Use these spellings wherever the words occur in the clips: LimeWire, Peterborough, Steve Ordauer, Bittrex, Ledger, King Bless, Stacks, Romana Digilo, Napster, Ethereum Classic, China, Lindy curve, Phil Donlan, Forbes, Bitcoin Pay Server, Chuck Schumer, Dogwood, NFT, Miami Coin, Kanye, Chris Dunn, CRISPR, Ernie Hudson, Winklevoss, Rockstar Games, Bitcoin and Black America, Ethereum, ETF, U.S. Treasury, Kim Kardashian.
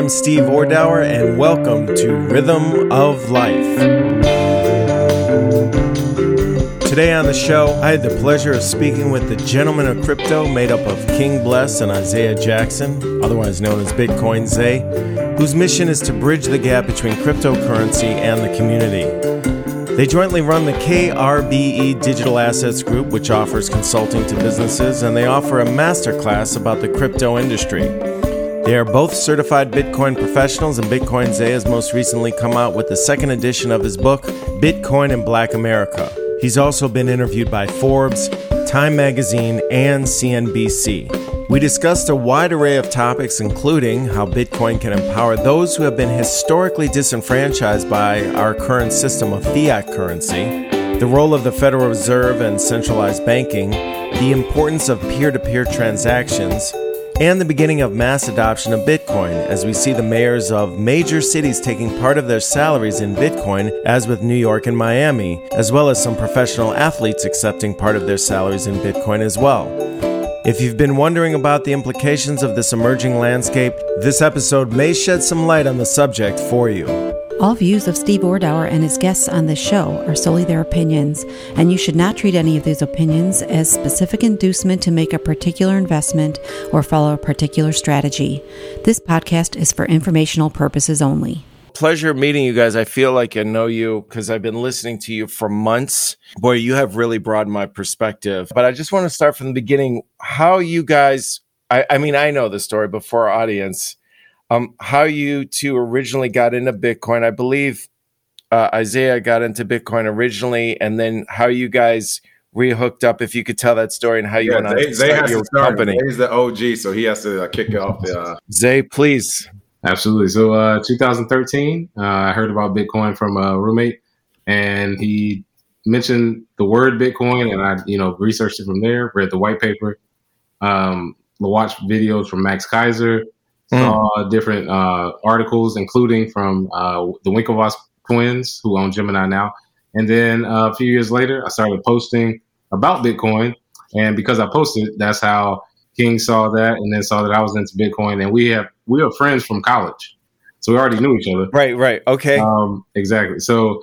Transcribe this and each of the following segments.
I'm Steve Ordauer, and welcome to Rhythm of Life. Today on the show, I had the pleasure of speaking with the Gentlemen of Crypto, made up of King Bless and Isaiah Jackson, otherwise known as Bitcoin Zay, whose mission is to bridge the gap between cryptocurrency and the community. They jointly run the KRBE Digital Assets Group, which offers consulting to businesses, and they offer a masterclass about the crypto industry. They are both certified Bitcoin professionals, and Bitcoin Zay has most recently come out with the second edition of his book, Bitcoin and Black America. He's also been interviewed by Forbes, Time Magazine, and CNBC. We discussed a wide array of topics, including how Bitcoin can empower those who have been historically disenfranchised by our current system of fiat currency, the role of the Federal Reserve and centralized banking, the importance of peer-to-peer transactions, and the beginning of mass adoption of Bitcoin, as we see the mayors of major cities taking part of their salaries in Bitcoin, as with New York and Miami, as well as some professional athletes accepting part of their salaries in Bitcoin as well. If you've been wondering about the implications of this emerging landscape, this episode may shed some light on the subject for you. All views of Steve Ordauer and his guests on this show are solely their opinions, and you should not treat any of these opinions as specific inducement to make a particular investment or follow a particular strategy. This podcast is for informational purposes only. Pleasure meeting you guys. I feel like I know you because I've been listening to you for months. Boy, you have really broadened my perspective. But I just want to start from the beginning. How you guys, I mean, I know the story, but for our audience, how you two originally got into Bitcoin. I believe Isaiah got into Bitcoin originally, and then how you guys rehooked up, if you could tell that story, and how you went on to start your company. He's the OG, so he has to kick it off. Zay, please. Absolutely. So 2013, I heard about Bitcoin from a roommate, and he mentioned the word Bitcoin, and I researched it from there, read the white paper, watched videos from Max Kaiser, saw different articles, including from the Winklevoss twins who own Gemini now. And then a few years later, I started posting about Bitcoin. And because I posted, that's how King saw that and then saw that I was into Bitcoin. And we are friends from college. So we already knew each other. Right. Okay. Exactly. So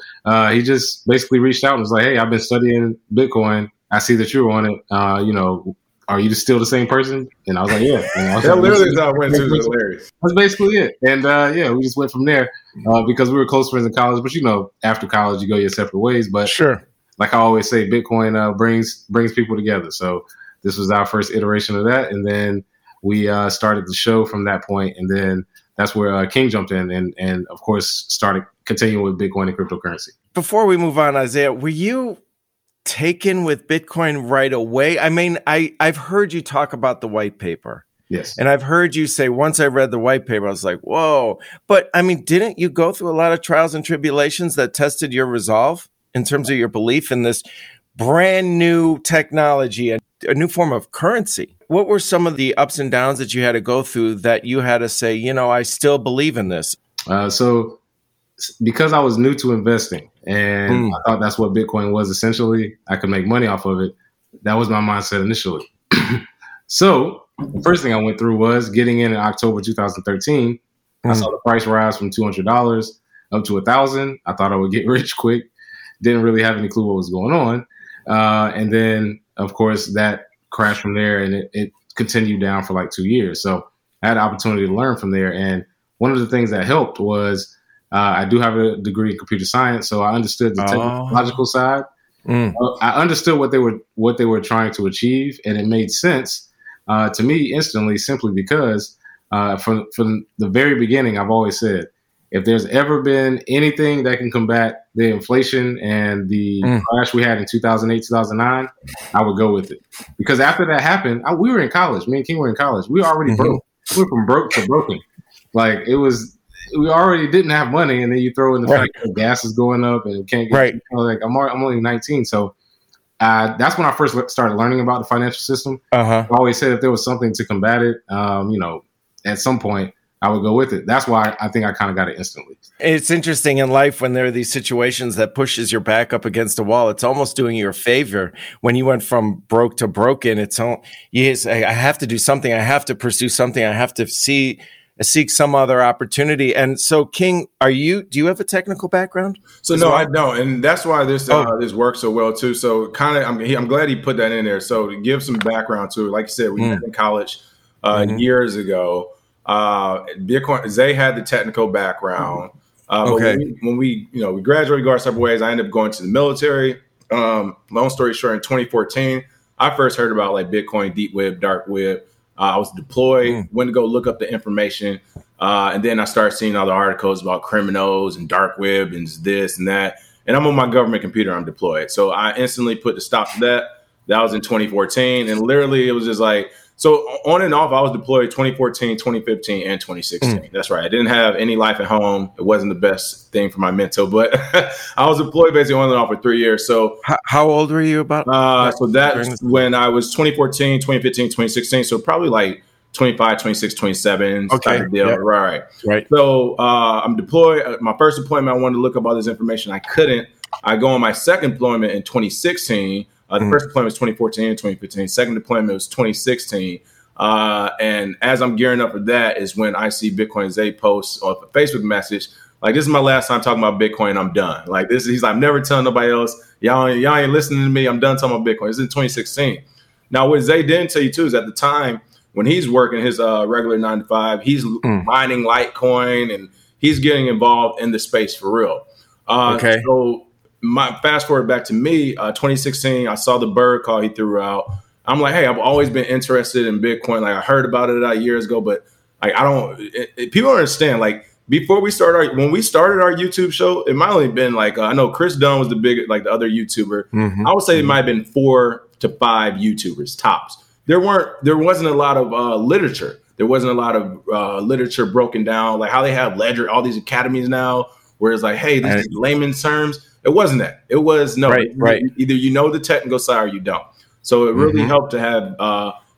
he just basically reached out and was like, hey, I've been studying Bitcoin. I see that you're on it. Are you still the same person? And I was like, yeah. That literally is how it went to. Hilarious. That's basically it. And we just went from there because we were close friends in college. But after college, you go your separate ways. But sure, like I always say, Bitcoin brings people together. So this was our first iteration of that, and then we started the show from that point. And then that's where King jumped in, and of course started continuing with Bitcoin and cryptocurrency. Before we move on, Isaiah, were you taken with Bitcoin right away? I mean, I've heard you talk about the white paper. Yes. And I've heard you say, once I read the white paper, I was like, whoa. But I mean, didn't you go through a lot of trials and tribulations that tested your resolve in terms of your belief in this brand new technology and a new form of currency? What were some of the ups and downs that you had to go through that you had to say, I still believe in this? So because I was new to investing, and I thought that's what Bitcoin was essentially. I could make money off of it. That was my mindset initially. So the first thing I went through was getting in October 2013. I saw the price rise from $200 up to $1,000. I thought I would get rich quick. Didn't really have any clue what was going on. And then, of course, that crashed from there, and it continued down for like 2 years. So I had an opportunity to learn from there. And one of the things that helped was I do have a degree in computer science, so I understood the technological side. I understood what they were trying to achieve, and it made sense to me instantly, simply because from the very beginning, I've always said, if there's ever been anything that can combat the inflation and the crash we had in 2008, 2009, I would go with it. Because after that happened, we were in college. Me and King were in college. We were already broke. We were from broke to broken. Like, it was... We already didn't have money, and then you throw in the fact that gas is going up and can't get like I'm only 19, so that's when I first started learning about the financial system. I always said if there was something to combat it, at some point I would go with it. That's why I think I kind of got it instantly. It's interesting in life when there are these situations that pushes your back up against a wall. It's almost doing you a favor. When you went from broke to broken, I have to do something. I have to pursue something. I have to see seek some other opportunity. And so, King, do you have a technical background? So no, I don't, and that's why this works so well too. So kind of, I'm glad he put that in there. So to give some background to it, like you said, we met in college years ago. Bitcoin Zay had the technical background. Okay. When we graduated, go our separate ways. I ended up going to the military. Long story short, in 2014, I first heard about like Bitcoin, deep web, dark web. I was deployed, went to go look up the information. And then I started seeing all the articles about criminals and dark web and this and that. And I'm on my government computer. I'm deployed. So I instantly put the stop to that. That was in 2014. And literally it was just like, so on and off, I was deployed 2014, 2015 and 2016. That's right. I didn't have any life at home. It wasn't the best thing for my mental, but I was deployed basically on and off for 3 years. So how old were you about? So that's when I was 2014, 2015, 2016. So probably like 25, 26, 27. Okay. Type of deal. Yeah. Right. So I'm deployed. My first deployment, I wanted to look up all this information. I couldn't. I go on my second deployment in 2016. The first deployment was 2014 and 2015. Second deployment was 2016. And as I'm gearing up for that is when I see Bitcoin Zay posts on a Facebook message. Like, this is my last time talking about Bitcoin. I'm done. Like, this is, he's like, I'm never telling nobody else. Y'all ain't listening to me. I'm done talking about Bitcoin. It's in 2016. Now, what Zay didn't tell you, too, is at the time when he's working his regular 9-to-5, he's mining Litecoin and he's getting involved in the space for real. Okay. So, fast forward back to me, 2016, I saw the bird call he threw out. I'm like, hey, I've always been interested in Bitcoin. Like, I heard about it years ago, but like, people don't understand. Like, when we started our YouTube show, it might only been like, I know Chris Dunn was the big, like the other YouTuber. I would say it might have been 4 to 5 YouTubers tops. There wasn't a lot of literature. There wasn't a lot of literature broken down, like how they have Ledger, all these academies now, where it's like, hey, these layman terms. It wasn't that. It was right. Either you know the technical side or you don't. So it really helped to have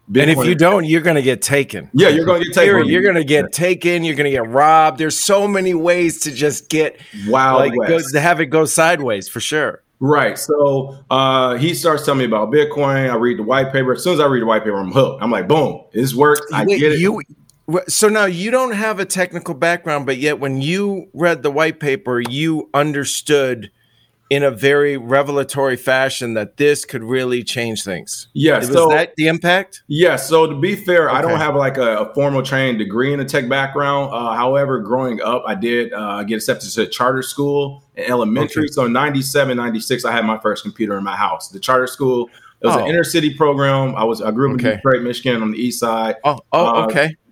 Bitcoin. And if you don't, you're going to get taken. Yeah, you're going to get taken. You're going to get taken. You're going to get robbed. There's so many ways to just get have it go sideways for sure. Right. So he starts telling me about Bitcoin. I read the white paper. As soon as I read the white paper, I'm hooked. I'm like, boom, this works. I get it. So now you don't have a technical background, but yet when you read the white paper, you understood in a very revelatory fashion that this could really change things. Yes. Yeah, was that the impact? Yes. Yeah, so to be fair, I don't have like a formal training degree in a tech background. However, growing up, I did get accepted to charter school in elementary. So in 97, 96, I had my first computer in my house. The charter school, it was an inner city program. I grew up in Detroit, Michigan on the east side.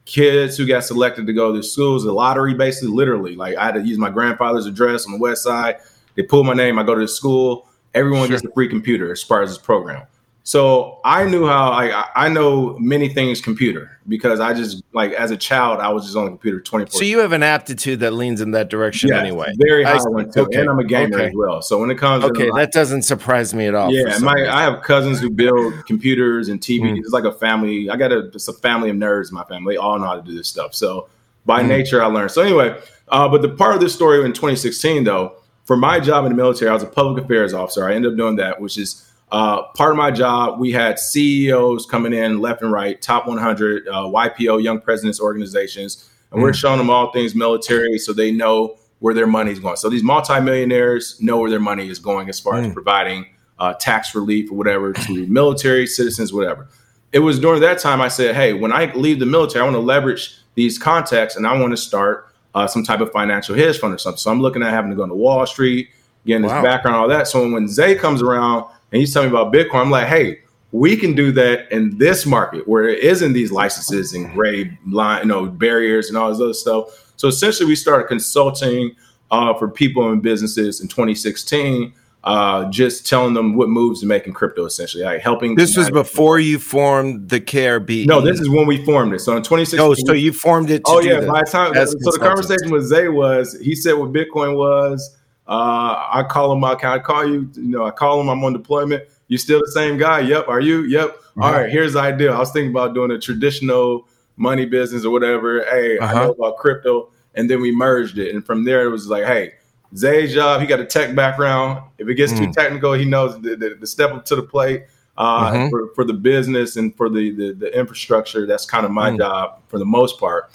Kids who got selected to go to schools, the lottery basically, literally. Like, I had to use my grandfather's address on the west side. They pull my name. I go to the school. Everyone gets a free computer as far as this program. So I knew how I know many things computer because I just, like, as a child, I was just on the computer 24/7. So you have an aptitude that leans in that direction anyway. Very high one too. Okay. And I'm a gamer as well. So when it comes to that doesn't surprise me at all. Yeah, I have cousins who build computers and TVs. It's like a family. I got a family of nerds in my family. They all know how to do this stuff. So by nature, I learned. So anyway, but the part of this story in 2016, though, for my job in the military, I was a public affairs officer. I ended up doing that, which is part of my job. We had CEOs coming in left and right, top 100, YPO, Young Presidents organizations. And we're showing them all things military so they know where their money is going. So these multimillionaires know where their money is going as far as providing tax relief or whatever to military citizens, whatever. It was during that time I said, hey, when I leave the military, I want to leverage these contacts and I want to start some type of financial hedge fund or something. So I'm looking at having to go to Wall Street, getting this background, all that. So when Zay comes around and he's telling me about Bitcoin, I'm like, hey, we can do that in this market where there isn't these licenses and gray line, barriers and all this other stuff. So essentially we started consulting for people and businesses in 2016, just telling them what moves to make in crypto, essentially, like helping. This was before you formed the KRB. No, this is when we formed it. So in 2016. Oh, so you formed it. By the time. So the conversation with Zay was, he said what Bitcoin was. I call him. Can I call you? I call him. I'm on deployment. You still the same guy? Yep. Are you? Yep. Mm-hmm. All right. Here's the idea. I was thinking about doing a traditional money business or whatever. Hey, I know about crypto, and then we merged it. And from there, it was like, hey, Zay's job. He got a tech background. If it gets too technical, he knows the step up to the plate for the business and for the infrastructure. That's kind of my job for the most part.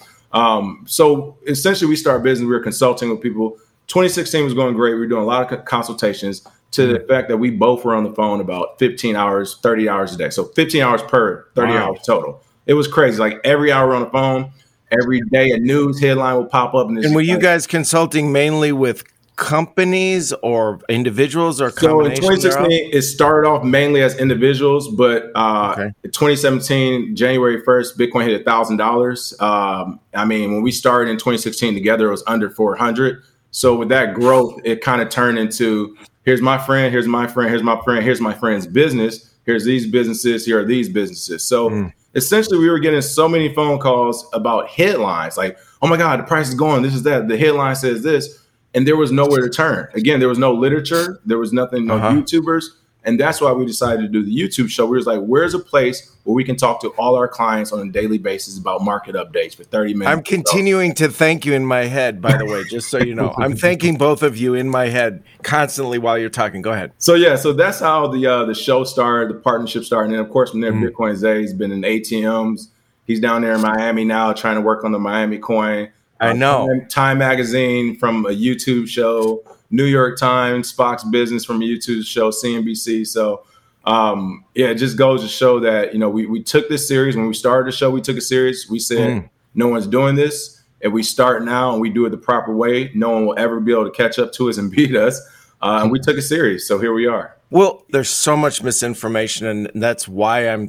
So essentially, we started business. We were consulting with people. 2016 was going great. We were doing a lot of consultations to the fact that we both were on the phone about 15 hours, 30 hours a day. So 15 hours per 30 hours total. It was crazy. Like every hour on the phone, every day a news headline would pop up. And were you guys consulting mainly with companies or individuals or combination? So in 2016, it started off mainly as individuals, but in 2017, January 1st, Bitcoin hit $1,000. I mean, when we started in 2016 together, it was under 400. So with that growth, it kind of turned into, here's my friend, here's my friend, here's my friend, here's my friend's business, here's these businesses, here are these businesses. So essentially, we were getting so many phone calls about headlines, like, oh my God, the price is going, this is that, the headline says this, and there was nowhere to turn. Again, there was no literature, there was nothing, no YouTubers, and that's why we decided to do the YouTube show. We was like, where's a place where we can talk to all our clients on a daily basis about market updates for 30 minutes? I'm continuing to thank you in my head, by the way, just so you know. I'm thanking both of you in my head constantly while you're talking. Go ahead. So, yeah, so that's how the show started, the partnership started. And then, of course, from there, Bitcoin Zay has been in ATMs. He's down there in Miami now trying to work on the Miami Coin. I know. Time Magazine from a YouTube show. New York Times, Fox Business from a YouTube show, CNBC. So, yeah, it just goes to show that, you know, we took this series. When we started the show, we took it serious. We said, no one's doing this. If we start now and we do it the proper way, no one will ever be able to catch up to us and beat us. And we took it serious. So here we are. Well, there's so much misinformation, and that's why I'm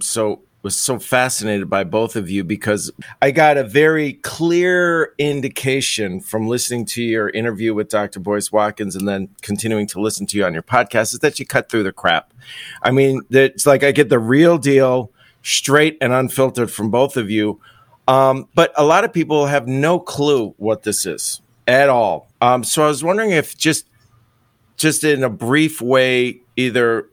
was so fascinated by both of you, because I got a very clear indication from listening to your interview with Dr. Boyce Watkins and then continuing to listen to you on your podcast is that you cut through the crap. I mean, it's like I get the real deal straight and unfiltered from both of you. But a lot of people have no clue what this is at all. So I was wondering if just in a brief way, either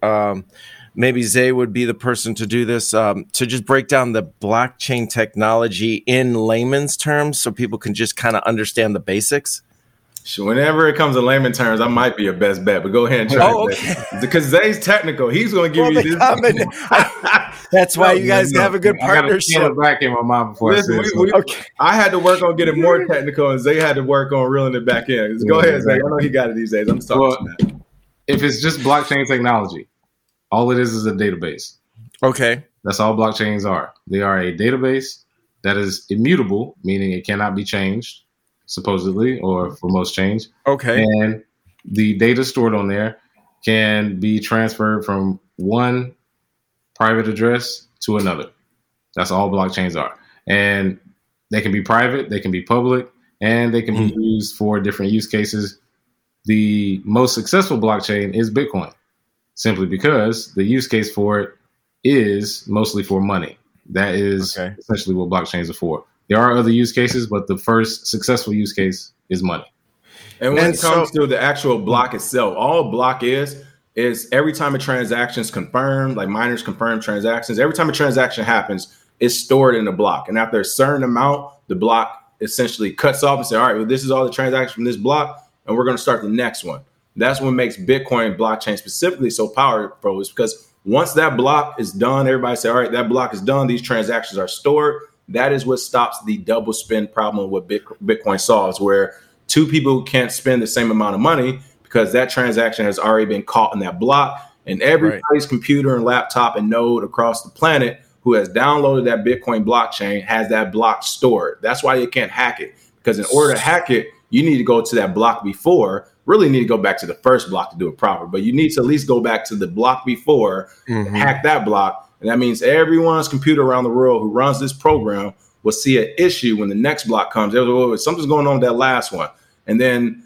maybe Zay would be the person to do this, to just break down the blockchain technology in layman's terms so people can just kind of understand the basics. Sure. Whenever it comes to layman terms, I might be your best bet, but go ahead and try. Oh, okay. Because Zay's technical. He's going to give you this. That's why you guys have a good partnership. I got a back in my mind before I had to work on getting more technical, and Zay had to work on reeling it back in. Go ahead, Zay. I know he got it these days. I'm sorry. Well, if it's just blockchain technology, all it is a database. Okay. That's all blockchains are. They are a database that is immutable, meaning it cannot be changed, supposedly, or for most change. Okay. And the data stored on there can be transferred from one private address to another. That's all blockchains are. And they can be private, they can be public, and they can be used for different use cases. The most successful blockchain is Bitcoin, simply because the use case for it is mostly for money. That is essentially what blockchains are for. There are other use cases, but the first successful use case is money. And when it comes to the actual block itself, all block is every time a transaction is confirmed, like miners confirm transactions, every time a transaction happens, it's stored in a block. And after a certain amount, the block essentially cuts off and says, all right, well, this is all the transactions from this block, and we're going to start the next one. That's what makes Bitcoin blockchain specifically so powerful, is because once that block is done, everybody say, all right, that block is done, these transactions are stored. That is what stops the double spend problem what Bitcoin solves, where two people can't spend the same amount of money because that transaction has already been caught in that block. And everybody's computer and laptop and node across the planet who has downloaded that Bitcoin blockchain has that block stored. That's why you can't hack it, because in order to hack it, you need to go to that block before. Really need to go back to the first block to do it proper, but you need to at least go back to the block before, hack that block. And that means everyone's computer around the world who runs this program will see an issue when the next block comes. Something's going on with that last one. And then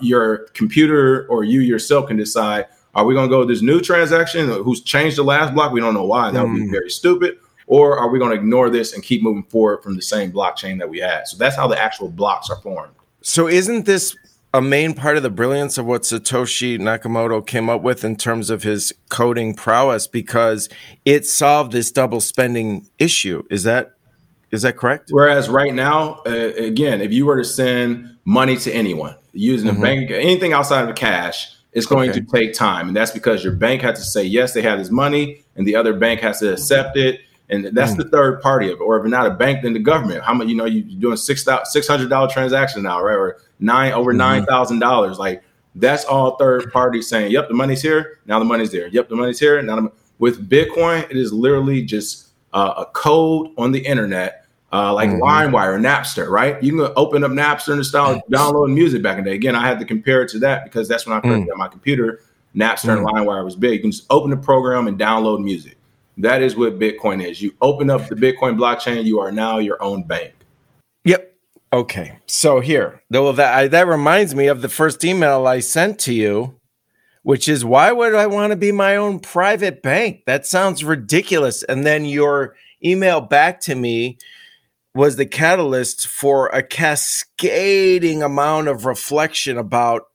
your computer or you yourself can decide, are we going to go with this new transaction who's changed the last block? We don't know why. That would be very stupid. Or are we going to ignore this and keep moving forward from the same blockchain that we had? So that's how the actual blocks are formed. So isn't this a main part of the brilliance of what Satoshi Nakamoto came up with in terms of his coding prowess, because it solved this double spending issue? Is that correct? Whereas right now, again, if you were to send money to anyone using a bank, anything outside of cash, it's going to take time. And that's because your bank has to say, yes, they have this money, and the other bank has to accept it. And that's the third party of it. Or if not a bank, then the government. How much, you know, you're doing $600 transactions now, right? Or $9,000. Like, that's all third party saying, yep, the money's here. Now the money's there. Yep, the money's here. Now the with Bitcoin, it is literally just a code on the internet, like LimeWire or Napster, right? You can open up Napster and start downloading music back in the day. Again, I had to compare it to that because that's when I first got my computer. Napster and LimeWire was big. You can just open the program and download music. That is what Bitcoin is. You open up the Bitcoin blockchain, you are now your own bank. Yep. Okay. So here, though, that reminds me of the first email I sent to you, which is, why would I want to be my own private bank? That sounds ridiculous. And then your email back to me was the catalyst for a cascading amount of reflection about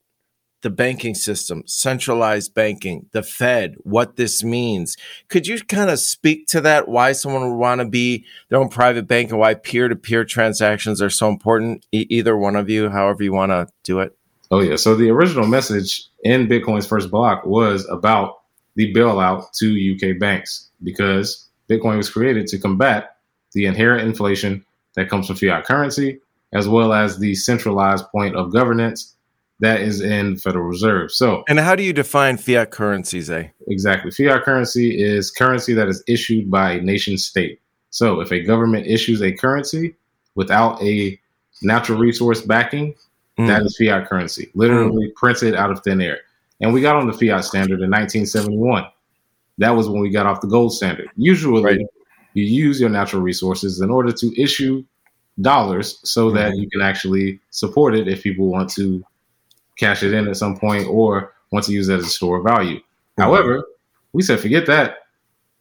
the banking system, centralized banking, the Fed, what this means. Could you kind of speak to that, why someone would want to be their own private bank and why peer-to-peer transactions are so important, either one of you, however you want to do it? Oh, yeah. So the original message in Bitcoin's first block was about the bailout to UK banks because Bitcoin was created to combat the inherent inflation that comes from fiat currency, as well as the centralized point of governance that is in Federal Reserve. So, and how do you define fiat currency, Zay? Exactly. Fiat currency is currency that is issued by a nation state. So if a government issues a currency without a natural resource backing, that is fiat currency, literally printed out of thin air. And we got on the fiat standard in 1971. That was when we got off the gold standard. Usually, you use your natural resources in order to issue dollars so that you can actually support it if people want to cash it in at some point or want to use that as a store of value. However, we said, forget that.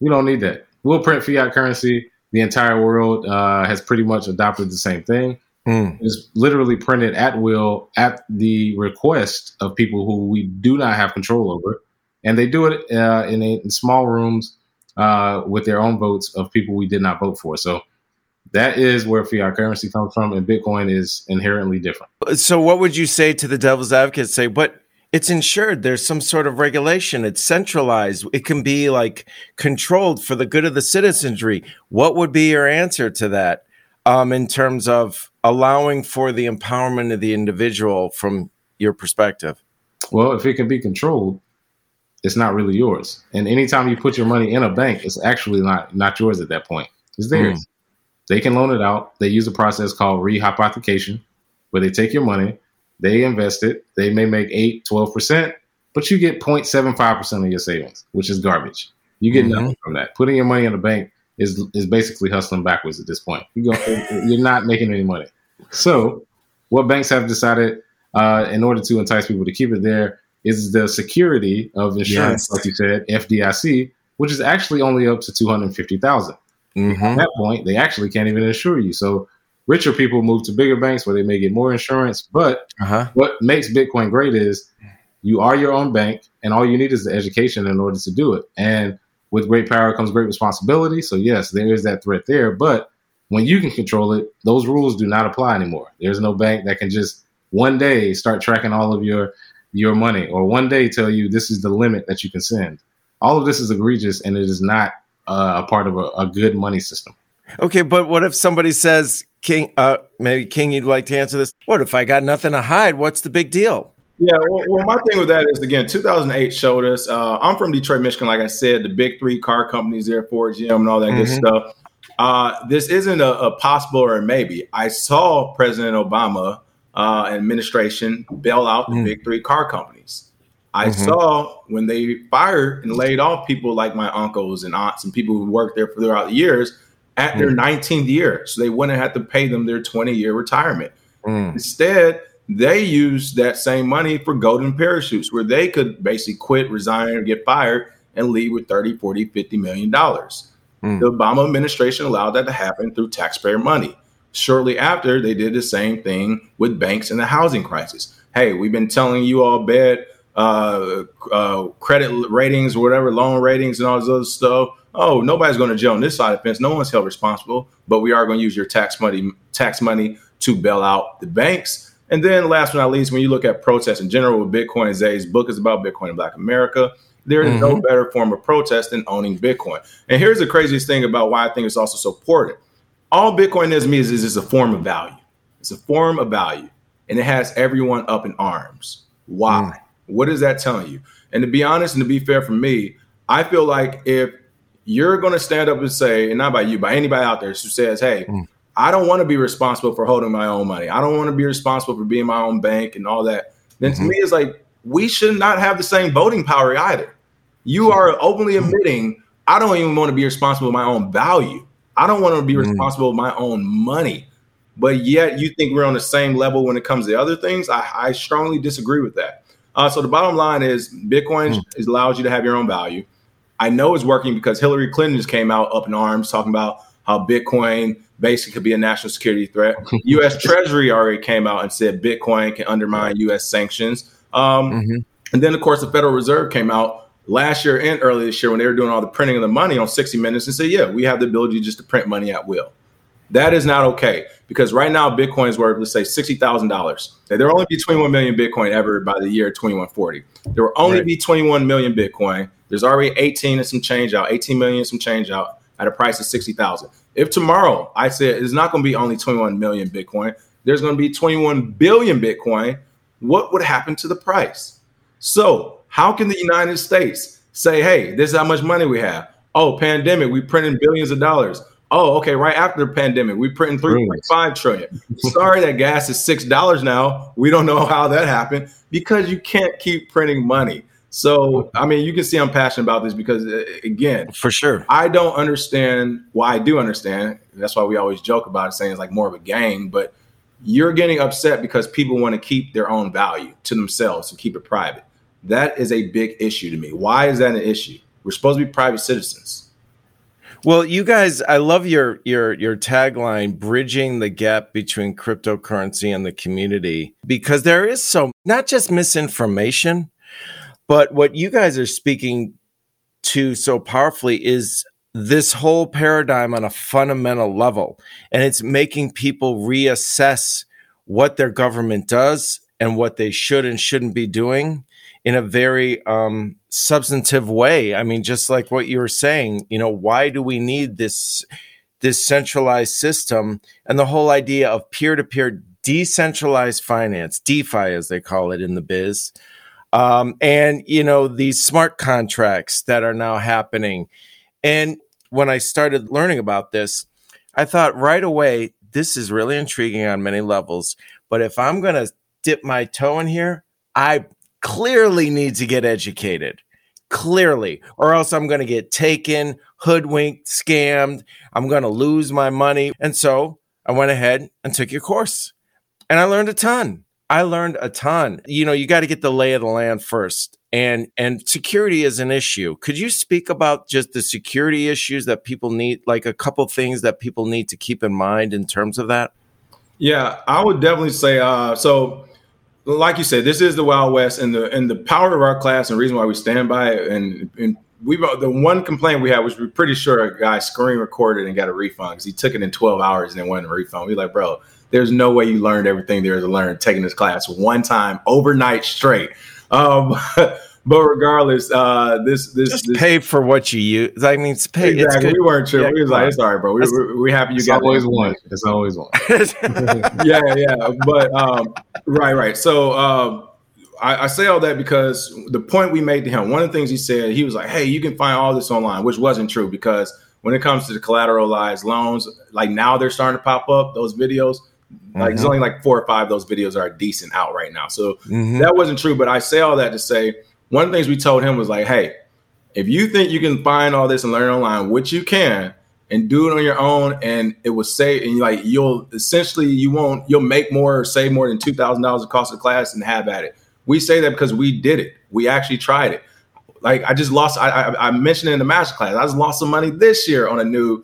We don't need that. We'll print fiat currency. The entire world has pretty much adopted the same thing. It's literally printed at will at the request of people who we do not have control over. And they do it in small rooms with their own votes of people we did not vote for. So that is where fiat currency comes from, and Bitcoin is inherently different. So what would you say to the devil's advocate? Say, but it's insured. There's some sort of regulation. It's centralized. It can be like controlled for the good of the citizenry. What would be your answer to that in terms of allowing for the empowerment of the individual from your perspective? Well, if it can be controlled, it's not really yours. And anytime you put your money in a bank, it's actually not yours at that point. It's theirs. They can loan it out. They use a process called rehypothecation, where they take your money, they invest it. They may make 8, 12%, but you get 0.75% of your savings, which is garbage. You get nothing from that. Putting your money in a bank is basically hustling backwards at this point. You're not making any money. So what banks have decided in order to entice people to keep it there is the security of insurance, like you said, FDIC, which is actually only up to $250,000. At that point, they actually can't even insure you. So richer people move to bigger banks where they may get more insurance. But what makes Bitcoin great is you are your own bank, and all you need is the education in order to do it. And with great power comes great responsibility. So yes, there is that threat there. But when you can control it, those rules do not apply anymore. There's no bank that can just one day start tracking all of your money or one day tell you this is the limit that you can send. All of this is egregious, and it is not a part of a good money system. Okay, but what if somebody says, King, maybe King, you'd like to answer this. What if I got nothing to hide? What's the big deal? Yeah, well, my thing with that is, again, 2008 showed us, I'm from Detroit, Michigan, like I said, the big three car companies there, Ford, GM, and all that good stuff. This isn't a possible or a maybe. I saw President Obama administration bail out the big three car companies. I saw when they fired and laid off people like my uncles and aunts and people who worked there throughout the years at their 19th year. So they wouldn't have to pay them their 20-year retirement. Instead, they used that same money for golden parachutes where they could basically quit, resign, or get fired and leave with $30, $40, $50 million. The Obama administration allowed that to happen through taxpayer money. Shortly after, they did the same thing with banks in the housing crisis. Hey, we've been telling you all bad credit ratings or whatever, loan ratings and all this other stuff. Oh, nobody's going to jail on this side of the fence. No one's held responsible, but we are going to use your tax money to bail out the banks. And then last but not least, when you look at protests in general with Bitcoin, Zay's book is about Bitcoin and Black America. There is no better form of protest than owning Bitcoin. And here's the craziest thing about why I think it's also so important. All Bitcoin is means is it's a form of value. It's a form of value. And it has everyone up in arms. Why? What is that telling you? And to be honest and to be fair for me, I feel like if you're going to stand up and say, and not by you, by anybody out there who says, hey, I don't want to be responsible for holding my own money. I don't want to be responsible for being my own bank and all that. Then to me, it's like, we should not have the same voting power either. You are openly admitting, I don't even want to be responsible for my own value. I don't want to be responsible for my own money. But yet you think we're on the same level when it comes to other things. I strongly disagree with that. So the bottom line is Bitcoin allows you to have your own value. I know it's working because Hillary Clinton just came out up in arms talking about how Bitcoin basically could be a national security threat. U.S. Treasury already came out and said Bitcoin can undermine U.S. sanctions. And then, of course, the Federal Reserve came out last year and early this year when they were doing all the printing of the money on 60 Minutes and said, yeah, we have the ability just to print money at will. That is not okay, because right now Bitcoin is worth, let's say, $60,000. There will only be 21 million Bitcoin ever by the year 2140. There will only be 21 million Bitcoin. There's already 18 and some change out, 18 million and some change out at a price of 60,000. If tomorrow I said it's not going to be only 21 million Bitcoin, there's going to be 21 billion Bitcoin, what would happen to the price? So how can the United States say, hey, this is how much money we have? Oh, pandemic, we printed billions of dollars. Oh, okay. Right after the pandemic, we printing 3.5 trillion. Sorry that gas is $6 now. We don't know how that happened, because you can't keep printing money. So, I mean, you can see I'm passionate about this because, again, for sure, I don't understand why I do understand. That's why we always joke about it, saying it's like more of a gang. But you're getting upset because people want to keep their own value to themselves and keep it private. That is a big issue to me. Why is that an issue? We're supposed to be private citizens. Well, you guys, I love your tagline, bridging the gap between cryptocurrency and the community, because there is so not just misinformation, but what you guys are speaking to so powerfully is this whole paradigm on a fundamental level. And it's making people reassess what their government does and what they should and shouldn't be doing in a very substantive way. I mean, just like what you were saying, you know, why do we need this centralized system? And the whole idea of peer-to-peer decentralized finance, DeFi, as they call it in the biz, and, you know, these smart contracts that are now happening. And when I started learning about this, I thought right away, this is really intriguing on many levels. But if I'm going to dip my toe in here, I clearly need to get educated, clearly, or else I'm going to get taken, hoodwinked, scammed. I'm going to lose my money. And so I went ahead and took your course, and I learned a ton. You know, you got to get the lay of the land first, and security is an issue. Could you speak about just the security issues that people need, like a couple things that people need to keep in mind in terms of that? Yeah, I would definitely say, so like you said, this is the Wild West, and the power of our class and the reason why we stand by it. And we the one complaint we had, which we're pretty sure a guy screen recorded and got a refund because he took it in 12 hours and then wasn't a refund. We like, bro, there's no way you learned everything there is to learn taking this class one time overnight straight. But regardless, this pay for what you use. I mean, it's pay. Exactly. It's we weren't sure. Yeah, we was like, it's all right, bro. We happy you got always one. It's always one. Yeah. But right. So I say all that because the point we made to him, one of the things he said, he was like, hey, you can find all this online, which wasn't true, because when it comes to the collateralized loans, like now they're starting to pop up, those videos. Like there's only like 4 or 5 of those videos are decent out right now. So that wasn't true. But I say all that to say, one of the things we told him was like, hey, if you think you can find all this and learn online, which you can, and do it on your own, and it will save, and like you'll essentially you'll make more or save more than $2,000 the cost of class and have at it. We say that because we did it. We actually tried it. Like I just lost. I mentioned it in the masterclass. I just lost some money this year on a new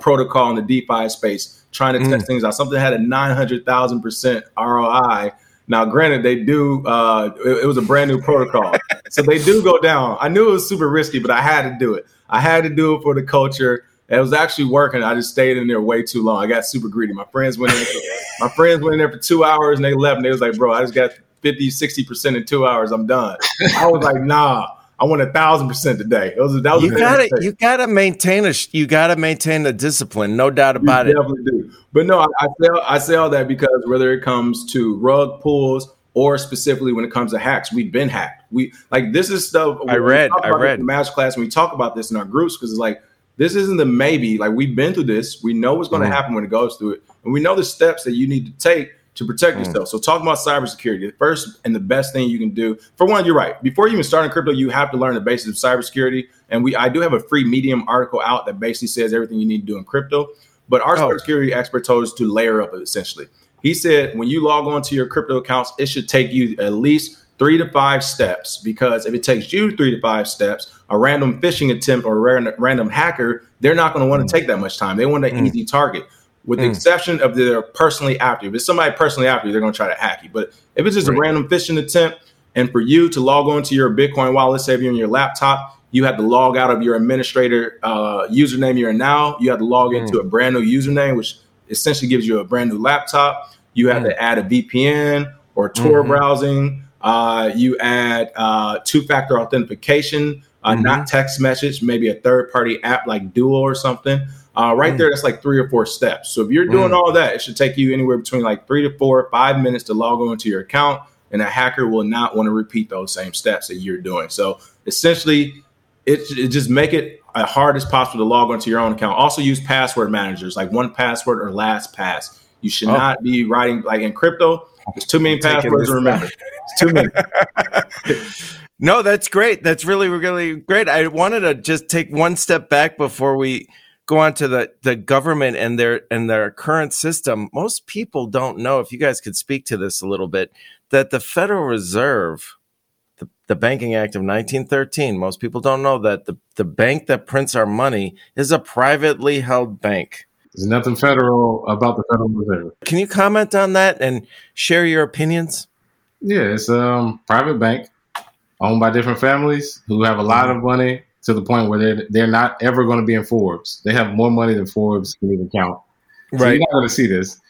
protocol in the DeFi space, trying to test things out. Something had a 900,000% ROI. Now, granted, they do. It was a brand new protocol, so they do go down. I knew it was super risky, but I had to do it. I had to do it for the culture. And it was actually working. I just stayed in there way too long. I got super greedy. My friends went in there for 2 hours, and they left. And they was like, "Bro, I just got 50, 60% in 2 hours. I'm done." I was like, "Nah." I won 1,000% today. You gotta maintain a discipline, no doubt about it. Definitely do. But no, I sell that because whether it comes to rug pulls or specifically when it comes to hacks, we've been hacked. We like this is stuff I read in the masterclass, and we talk about this in our groups because it's like this isn't the maybe. Like we've been through this, we know what's going to happen when it goes through it, and we know the steps that you need to take to protect yourself. So talking about cybersecurity, the first and the best thing you can do, for one, you're right. Before you even start in crypto, you have to learn the basics of cybersecurity. And I do have a free Medium article out that basically says everything you need to do in crypto. But our cybersecurity expert told us to layer up essentially. He said, when you log on to your crypto accounts, it should take you at least 3 to 5 steps, because if it takes you 3 to 5 steps, a random phishing attempt or a random hacker, they're not going to want to take that much time. They want an easy target. With the exception of they're personally after you. If it's somebody personally after you, they're going to try to hack you. But if it's just a random phishing attempt, and for you to log on to your Bitcoin wallet, say if you're on your laptop, you have to log out of your administrator username you're in now. You have to log into a brand new username, which essentially gives you a brand new laptop. You have to add a VPN or Tor browsing. You add two-factor authentication, not text message, maybe a third-party app like Duo or something. There, that's like 3 or 4 steps. So if you're doing all that, it should take you anywhere between like 3 to 4 or 5 minutes to log on to your account, and a hacker will not want to repeat those same steps that you're doing. So essentially, it just make it as hard as possible to log onto your own account. Also use password managers like 1Password or LastPass. You should not be writing like in crypto. There's too many passwords to remember. It's too many. No, that's great. That's really, really great. I wanted to just take one step back before we go on to the government and their current system. Most people don't know, if you guys could speak to this a little bit, that the Federal Reserve, the Banking Act of 1913, most people don't know that the bank that prints our money is a privately held bank. There's nothing federal about the Federal Reserve. Can you comment on that and share your opinions? Yeah, it's a private bank owned by different families who have a lot of money, to the point where they're not ever going to be in Forbes. They have more money than Forbes can even count. Right. So you're not going to see this.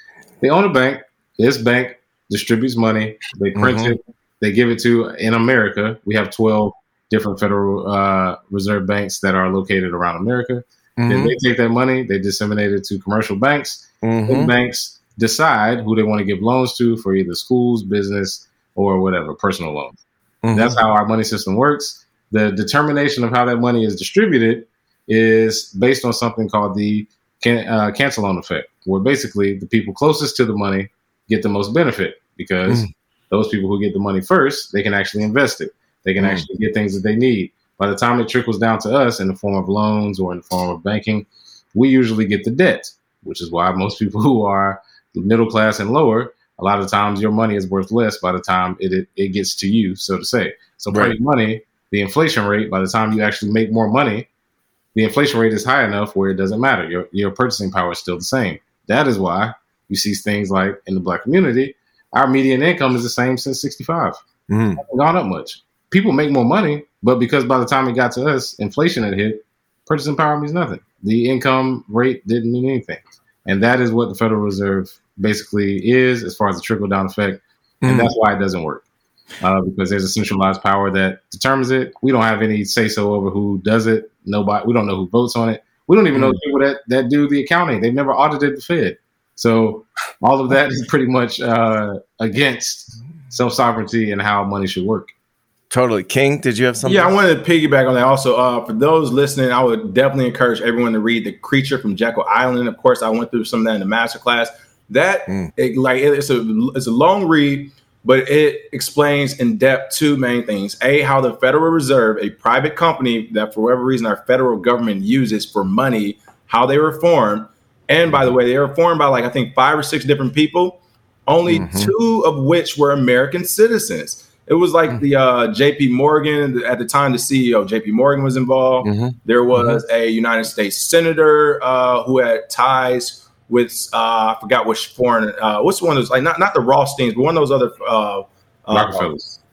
They own a bank. This bank distributes money. They print it. They give it to, in America, we have 12 different Federal Reserve banks that are located around America. Then they take that money. They disseminate it to commercial banks. And banks decide who they want to give loans to for either schools, business, or whatever, personal loans. That's how our money system works. The determination of how that money is distributed is based on something called the cancel loan effect, where basically the people closest to the money get the most benefit, because those people who get the money first, they can actually invest it. They can actually get things that they need. By the time it trickles down to us in the form of loans or in the form of banking, we usually get the debt, which is why most people who are middle class and lower, a lot of times your money is worth less by the time it gets to you, so to say. So private money, the inflation rate, by the time you actually make more money, the inflation rate is high enough where it doesn't matter. Your purchasing power is still the same. That is why you see things like in the Black community, our median income is the same since 65. It hasn't gone up much. People make more money, but because by the time it got to us, inflation had hit, purchasing power means nothing. The income rate didn't mean anything. And that is what the Federal Reserve basically is as far as the trickle-down effect. And that's why it doesn't work. Because there's a centralized power that determines it. We don't have any say-so over who does it. Nobody. We don't know who votes on it. We don't even know the people that do the accounting. They've never audited the Fed. So all of that is pretty much against self-sovereignty and how money should work. Totally. King, did you have something? Yeah, I wanted to piggyback on that also. For those listening, I would definitely encourage everyone to read The Creature from Jekyll Island. Of course, I went through some of that in the masterclass. It's a long read, but it explains in depth 2 main things. A, how the Federal Reserve, a private company that for whatever reason our federal government uses for money, how they were formed. And by the way, they were formed by like, I think 5 or 6 different people, only 2 of which were American citizens. It was like the JP Morgan, at the time the CEO of JP Morgan was involved. There was a United States senator who had ties with I forgot which foreign what's one of those, like not the Rothsteins, but one of those other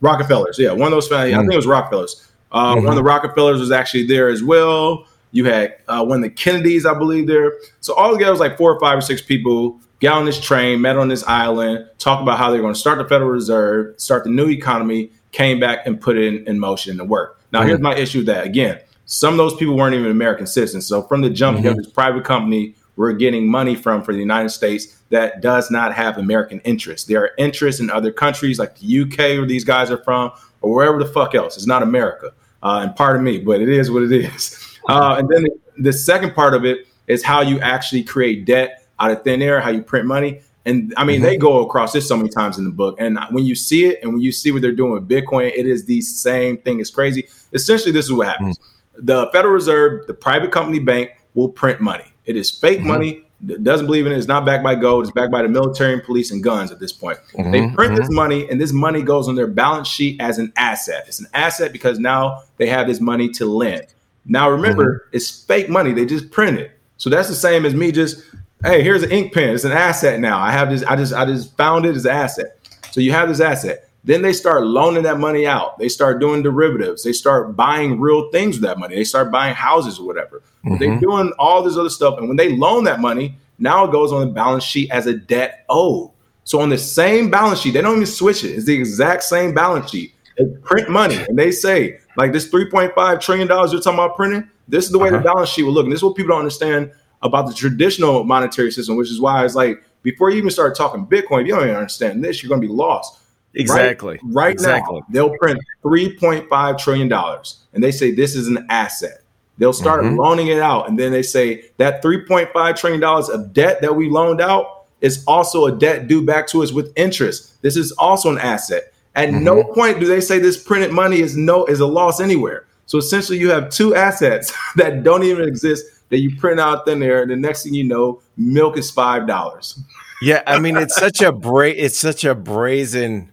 Rockefellers. Yeah, one of those family, I think it was Rockefellers. One of the Rockefellers was actually there as well. You had one of the Kennedys, I believe, there. So all together it was like 4 or 5 or 6 people got on this train, met on this island, talked about how they're going to start the Federal Reserve, start the new economy, came back and put it in motion to work. Now, here's my issue that, again, some of those people weren't even American citizens. So from the jump, you have this private company we're getting money from for the United States that does not have American interests. There are interests in other countries like the UK where these guys are from or wherever the fuck else. It's not America. And pardon me, but it is what it is. And then the second part of it is how you actually create debt out of thin air, how you print money. And I mean, they go across this so many times in the book. And when you see it and when you see what they're doing with Bitcoin, it is the same thing. It's crazy. Essentially, this is what happens. The Federal Reserve, the private company bank, will print money. It is fake money. It doesn't believe in it. It's not backed by gold. It's backed by the military and police and guns at this point. They print this money, and this money goes on their balance sheet as an asset. It's an asset because now they have this money to lend. Now, remember, it's fake money. They just print it. So that's the same as me just, hey, here's an ink pen. It's an asset now. I have this. I just found it as an asset. So you have this asset. Then they start loaning that money out. They start doing derivatives. They start buying real things with that money. They start buying houses or whatever. They're doing all this other stuff. And when they loan that money, now it goes on the balance sheet as a debt owed. So on the same balance sheet, they don't even switch it. It's the exact same balance sheet. They print money and they say, like, this $3.5 trillion you're talking about printing, this is the way the balance sheet will look. And this is what people don't understand about the traditional monetary system, which is why it's like, before you even start talking Bitcoin, if you don't even understand this, you're going to be lost. Exactly. Right, exactly. Now, they'll print $3.5 trillion and they say this is an asset. They'll start loaning it out. And then they say that $3.5 trillion of debt that we loaned out is also a debt due back to us with interest. This is also an asset. At no point do they say this printed money is a loss anywhere. So essentially, you have two assets that don't even exist that you print out thin air. And the next thing you know, milk is $5. Yeah, I mean, it's such a brazen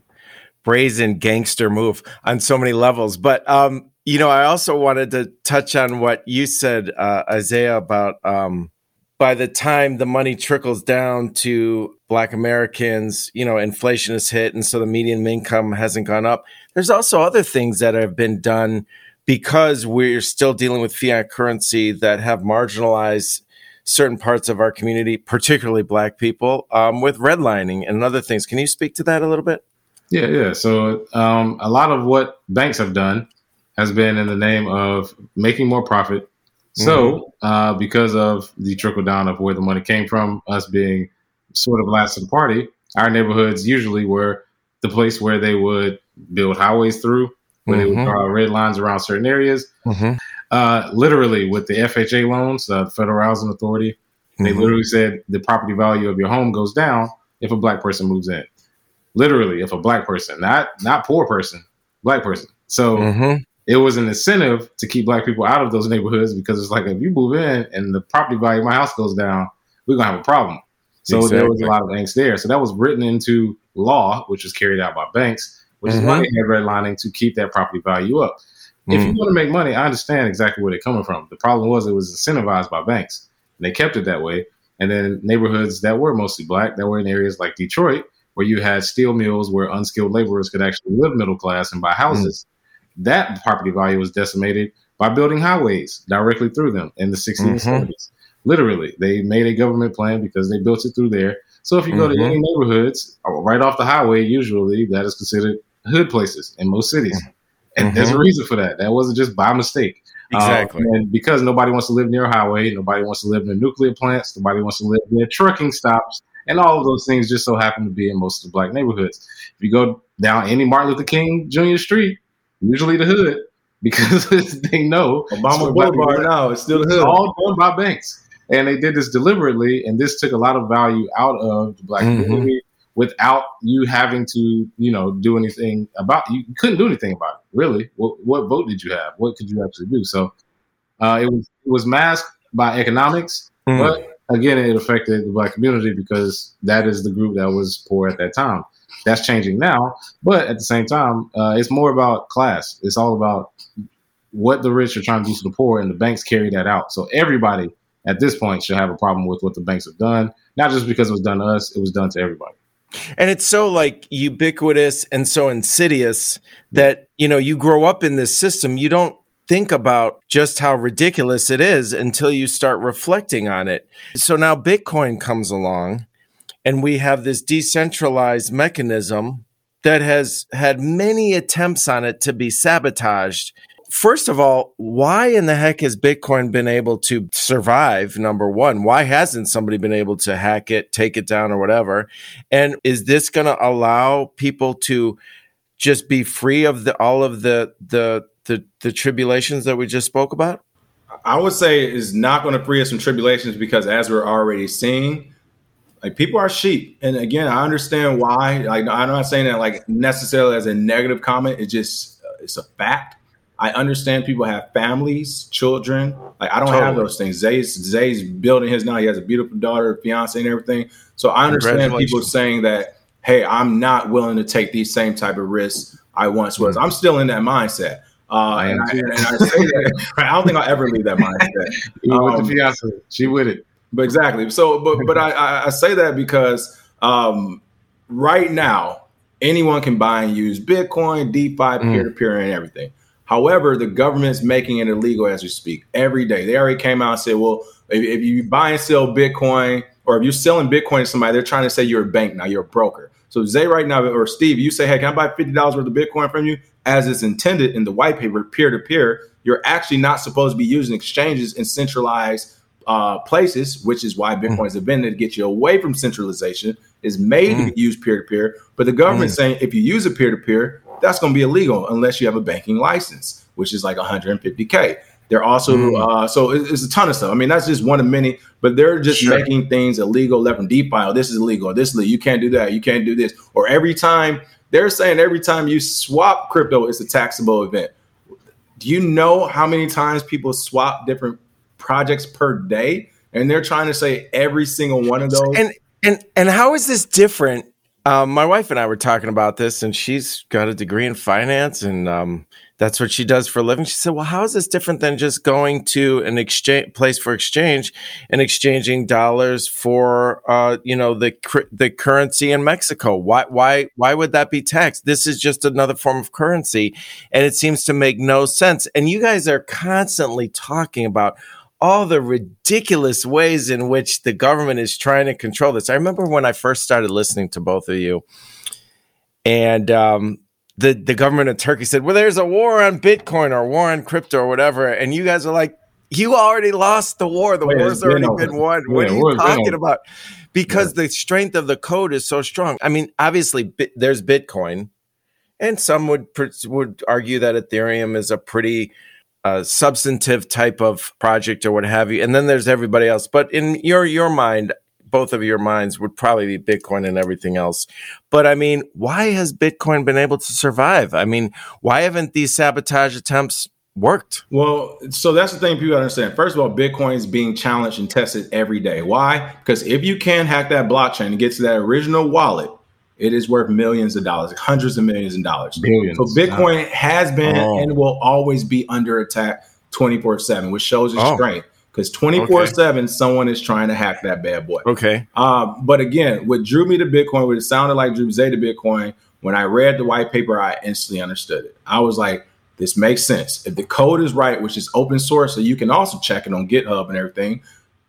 gangster move on so many levels. But, you know, I also wanted to touch on what you said, Isaiah, about by the time the money trickles down to Black Americans, you know, inflation has hit. And so the median income hasn't gone up. There's also other things that have been done because we're still dealing with fiat currency that have marginalized certain parts of our community, particularly Black people, with redlining and other things. Can you speak to that a little bit? Yeah. So a lot of what banks have done has been in the name of making more profit. So because of the trickle down of where the money came from, us being sort of last in the party, our neighborhoods usually were the place where they would build highways through, where they would draw red lines around certain areas. Literally with the FHA loans, the Federal Housing Authority, they literally said the property value of your home goes down if a Black person moves in. Literally, if a Black person, not poor person, Black person. So it was an incentive to keep Black people out of those neighborhoods because it's like, if you move in and the property value of my house goes down, we're going to have a problem. So there was a lot of angst there. So that was written into law, which was carried out by banks, which is why they had redlining to keep that property value up. If you want to make money, I understand exactly where they're coming from. The problem was it was incentivized by banks, and they kept it that way. And then neighborhoods that were mostly Black, that were in areas like Detroit, where you had steel mills where unskilled laborers could actually live middle class and buy houses, that property value was decimated by building highways directly through them in the 60s and 70s. Literally, they made a government plan because they built it through there. So if you go to any neighborhoods right off the highway, usually that is considered hood places in most cities. And there's a reason for that. That wasn't just by mistake. Exactly. And because nobody wants to live near a highway, nobody wants to live near nuclear plants, nobody wants to live near trucking stops. And all of those things just so happen to be in most of the Black neighborhoods. If you go down any Martin Luther King Jr. street, usually the hood, because they know Obama Boulevard now is still the hood. It's all done by banks. And they did this deliberately. And this took a lot of value out of the Black community without you having to, you know, do anything about it. You couldn't do anything about it, really. What vote did you have? What could you actually do? So it was masked by economics. But again, it affected the Black community because that is the group that was poor at that time. That's changing now. But at the same time, it's more about class. It's all about what the rich are trying to do to the poor, and the banks carry that out. So everybody at this point should have a problem with what the banks have done, not just because it was done to us. It was done to everybody. And it's so like ubiquitous and so insidious that, you know, you grow up in this system. You don't think about just how ridiculous it is until you start reflecting on it. So now Bitcoin comes along and we have this decentralized mechanism that has had many attempts on it to be sabotaged first of all, why in the heck has Bitcoin been able to survive, number one? Why hasn't somebody been able to hack it, take it down or whatever? And is this going to allow people to just be free of all of the tribulations that we just spoke about? I would say it's not going to free us from tribulations because as we're already seeing, like people are sheep. And again, I understand why. Like, I'm not saying that like necessarily as a negative comment. It's just, it's a fact. I understand people have families, children. Like I don't have those things. Zay's building his now. He has a beautiful daughter, fiance, and everything. So I understand people saying that, hey, I'm not willing to take these same type of risks I once was. I'm still in that mindset. I say that, I don't think I'll ever leave that mindset. With the fiance, she with it. But exactly. So, but I say that because right now anyone can buy and use Bitcoin, DeFi, peer-to-peer, and everything. However, the government's making it illegal as we speak every day. They already came out and said, well, if you buy and sell Bitcoin or if you're selling Bitcoin to somebody, they're trying to say you're a bank now, you're a broker. So Zay right now or Steve, you say, hey, can I buy $50 worth of Bitcoin from you? As it's intended in the white paper, peer-to-peer, you're actually not supposed to be using exchanges in centralized places, which is why Bitcoin's invented to get you away from centralization. It's made to be used peer-to-peer. But the government's saying if you use a peer-to-peer, that's going to be illegal unless you have a banking license, which is like $150K. They're also so it's a ton of stuff. I mean, that's just one of many, but they're just making things illegal left and DeFi. Oh, this is illegal. This is illegal. You can't do that. You can't do this. Or every time they're saying every time you swap crypto, it's a taxable event. Do you know how many times people swap different projects per day? And they're trying to say every single one of those. And how is this different? My wife and I were talking about this, and she's got a degree in finance, and that's what she does for a living. She said, well, how is this different than just going to an exchange place for exchange and exchanging dollars for, the currency in Mexico? Why would that be taxed? This is just another form of currency, and it seems to make no sense. And you guys are constantly talking about all the ridiculous ways in which the government is trying to control this. I remember when I first started listening to both of you, and the government of Turkey said, well, there's a war on Bitcoin or war on crypto or whatever. And you guys are like, you already lost the war. The war's already been won. What are you talking about? Because the strength of the code is so strong. I mean, obviously, there's Bitcoin. And some would argue that Ethereum is a pretty substantive type of project or what have you. And then there's everybody else. But in your mind, both of your minds would probably be Bitcoin and everything else. But I mean, why has Bitcoin been able to survive? I mean, why haven't these sabotage attempts worked? Well, so that's the thing people understand. First of all, Bitcoin is being challenged and tested every day. Why? Because if you can hack that blockchain and get to that original wallet, it is worth millions of dollars, hundreds of millions of dollars. Billions. So Bitcoin has been and will always be under attack 24/7, which shows its strength. Because 24/7, someone is trying to hack that bad boy. Okay. But again, what drew me to Bitcoin, what it sounded like drew Zay to Bitcoin, when I read the white paper, I instantly understood it. I was like, this makes sense. If the code is right, which is open source, so you can also check it on GitHub and everything,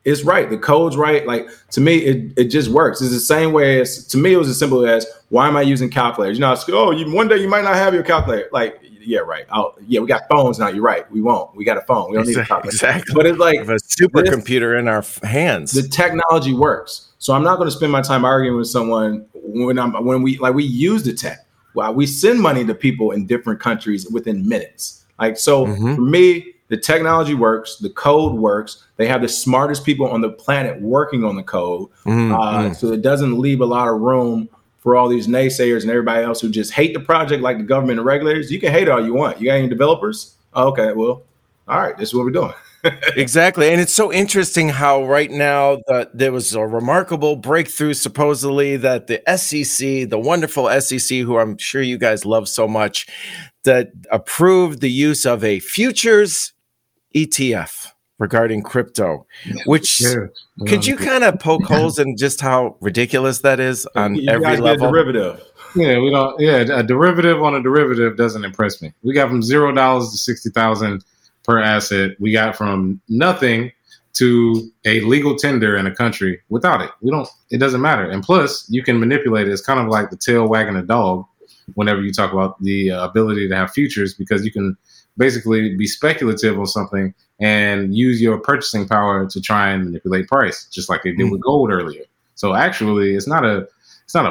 it's right. The code's right. Like, to me, it just works. It's the same way as, to me, it was as simple as, why am I using calculators? You know, it's, one day you might not have your calculator. Like, yeah, right. We got phones now. You're right. We won't. We got a phone. We don't need a calculator. Exactly. But it's like a supercomputer in our hands. The technology works. So I'm not going to spend my time arguing with someone when we use the tech. Wow, we send money to people in different countries within minutes. Like, so for me, the technology works. The code works. They have the smartest people on the planet working on the code. So it doesn't leave a lot of room for all these naysayers and everybody else who just hate the project, like the government and regulators. You can hate all you want. You got any developers? Okay, well, all right, this is what we're doing. Exactly. And it's so interesting how right now there was a remarkable breakthrough, supposedly, that the SEC, the wonderful SEC, who I'm sure you guys love so much, that approved the use of a futures ETF regarding crypto, which could you kind of poke holes in just how ridiculous that is on every level? Derivative. Yeah, we don't. Yeah, a derivative on a derivative doesn't impress me. We got from $0 to 60,000 per asset. We got from nothing to a legal tender in a country without it. It doesn't matter. And plus, you can manipulate it. It's kind of like the tail wagging a dog whenever you talk about the ability to have futures, because you can basically be speculative on something and use your purchasing power to try and manipulate price, just like they did with gold earlier. So actually, it's not a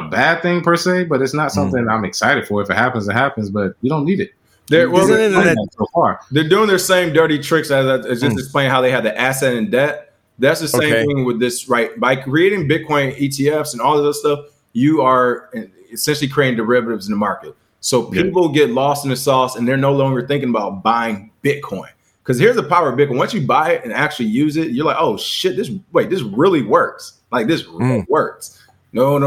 bad thing per se, but it's not something I'm excited for. If it happens, it happens, but you don't need it. They're doing their same dirty tricks as just explain how they had the asset and debt. That's the same thing with this, right? By creating Bitcoin ETFs and all of this stuff, you are essentially creating derivatives in the market. So people get lost in the sauce and they're no longer thinking about buying Bitcoin. Because here's the power of Bitcoin. Once you buy it and actually use it, you're like, oh shit, this really works. Like this really works. No.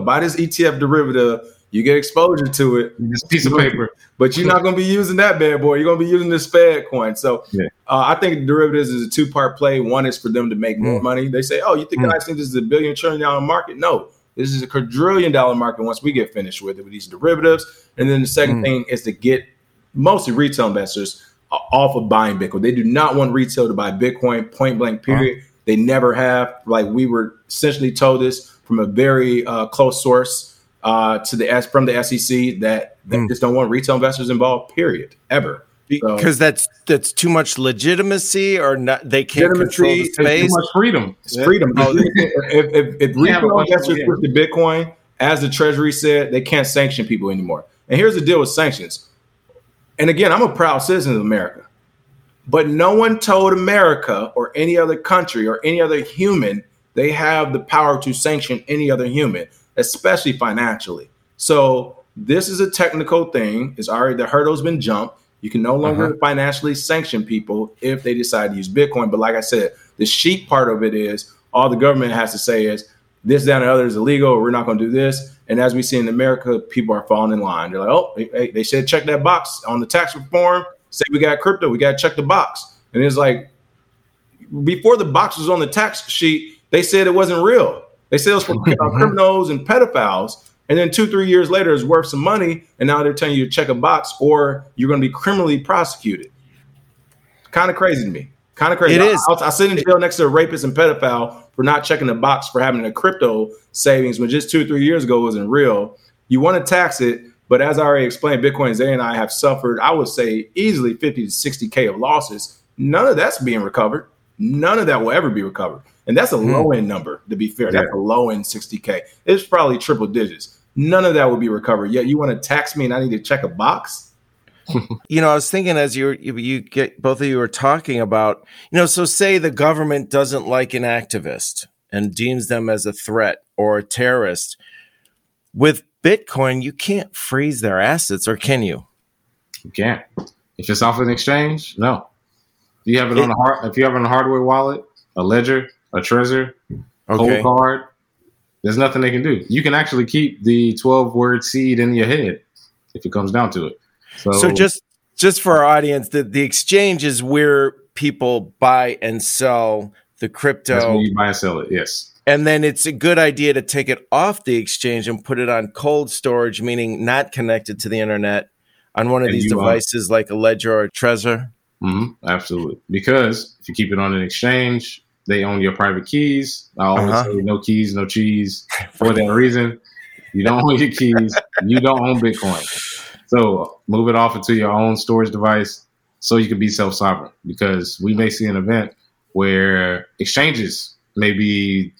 Buy this ETF derivative. You get exposure to it. This piece of paper. But you're not going to be using that bad boy. You're going to be using this Fed coin. So I think derivatives is a two-part play. One is for them to make more money. They say, oh, you think I think this is a $1 trillion market? No, this is a $1 trillion market once we get finished with it with these derivatives. And then the second thing is to get mostly retail investors off of buying Bitcoin. They do not want retail to buy Bitcoin, point blank, period. They never have. Like we were essentially told this from a very close source. From the SEC that just don't want retail investors involved, period, ever. Because that's too much legitimacy or not, they can't control the space. It's too much freedom. It's freedom. If retail investors push to Bitcoin, as the Treasury said, they can't sanction people anymore. And here's the deal with sanctions. And again, I'm a proud citizen of America, but no one told America or any other country or any other human they have the power to sanction any other human, especially financially. So this is a technical thing. It's already, the hurdle's been jumped. You can no longer financially sanction people if they decide to use Bitcoin. But like I said, the chic part of it is all the government has to say is this, that, and other is illegal. Or we're not going to do this. And as we see in America, people are falling in line. They're like, oh, they said check that box on the tax reform. Say we got crypto. We got to check the box. And it's like before the box was on the tax sheet, they said it wasn't real. They sell for criminals and pedophiles. And then 2-3 years later, it's worth some money. And now they're telling you to check a box or you're going to be criminally prosecuted. Kind of crazy to me. Kind of crazy. It is. I sit in jail next to a rapist and pedophile for not checking a box for having a crypto savings when just 2-3 years ago wasn't real. You want to tax it. But as I already explained, Bitcoin Zay and I have suffered, I would say, easily 50 to 60K of losses. None of that's being recovered. None of that will ever be recovered. And that's a low-end number, to be fair. Yeah. That's a low-end 60K. It's probably triple digits. None of that will be recovered. Yet you want to tax me and I need to check a box? You know, I was thinking as both of you were talking about, you know, so say the government doesn't like an activist and deems them as a threat or a terrorist. With Bitcoin, you can't freeze their assets, or can you? You can't. If it's off an exchange, no. You have it on if you have it on a hardware wallet, a Ledger, a Trezor, cold card, there's nothing they can do. You can actually keep the 12-word seed in your head if it comes down to it. So just for our audience, the exchange is where people buy and sell the crypto. That's where you buy and sell it, yes. And then it's a good idea to take it off the exchange and put it on cold storage, meaning not connected to the internet, on one of these devices like a Ledger or a Trezor. Mm-hmm, absolutely. Because if you keep it on an exchange, they own your private keys. I always say no keys, no cheese. For that reason, you don't own your keys. You don't own Bitcoin. So move it off into your own storage device so you can be self-sovereign, because we may see an event where exchanges may be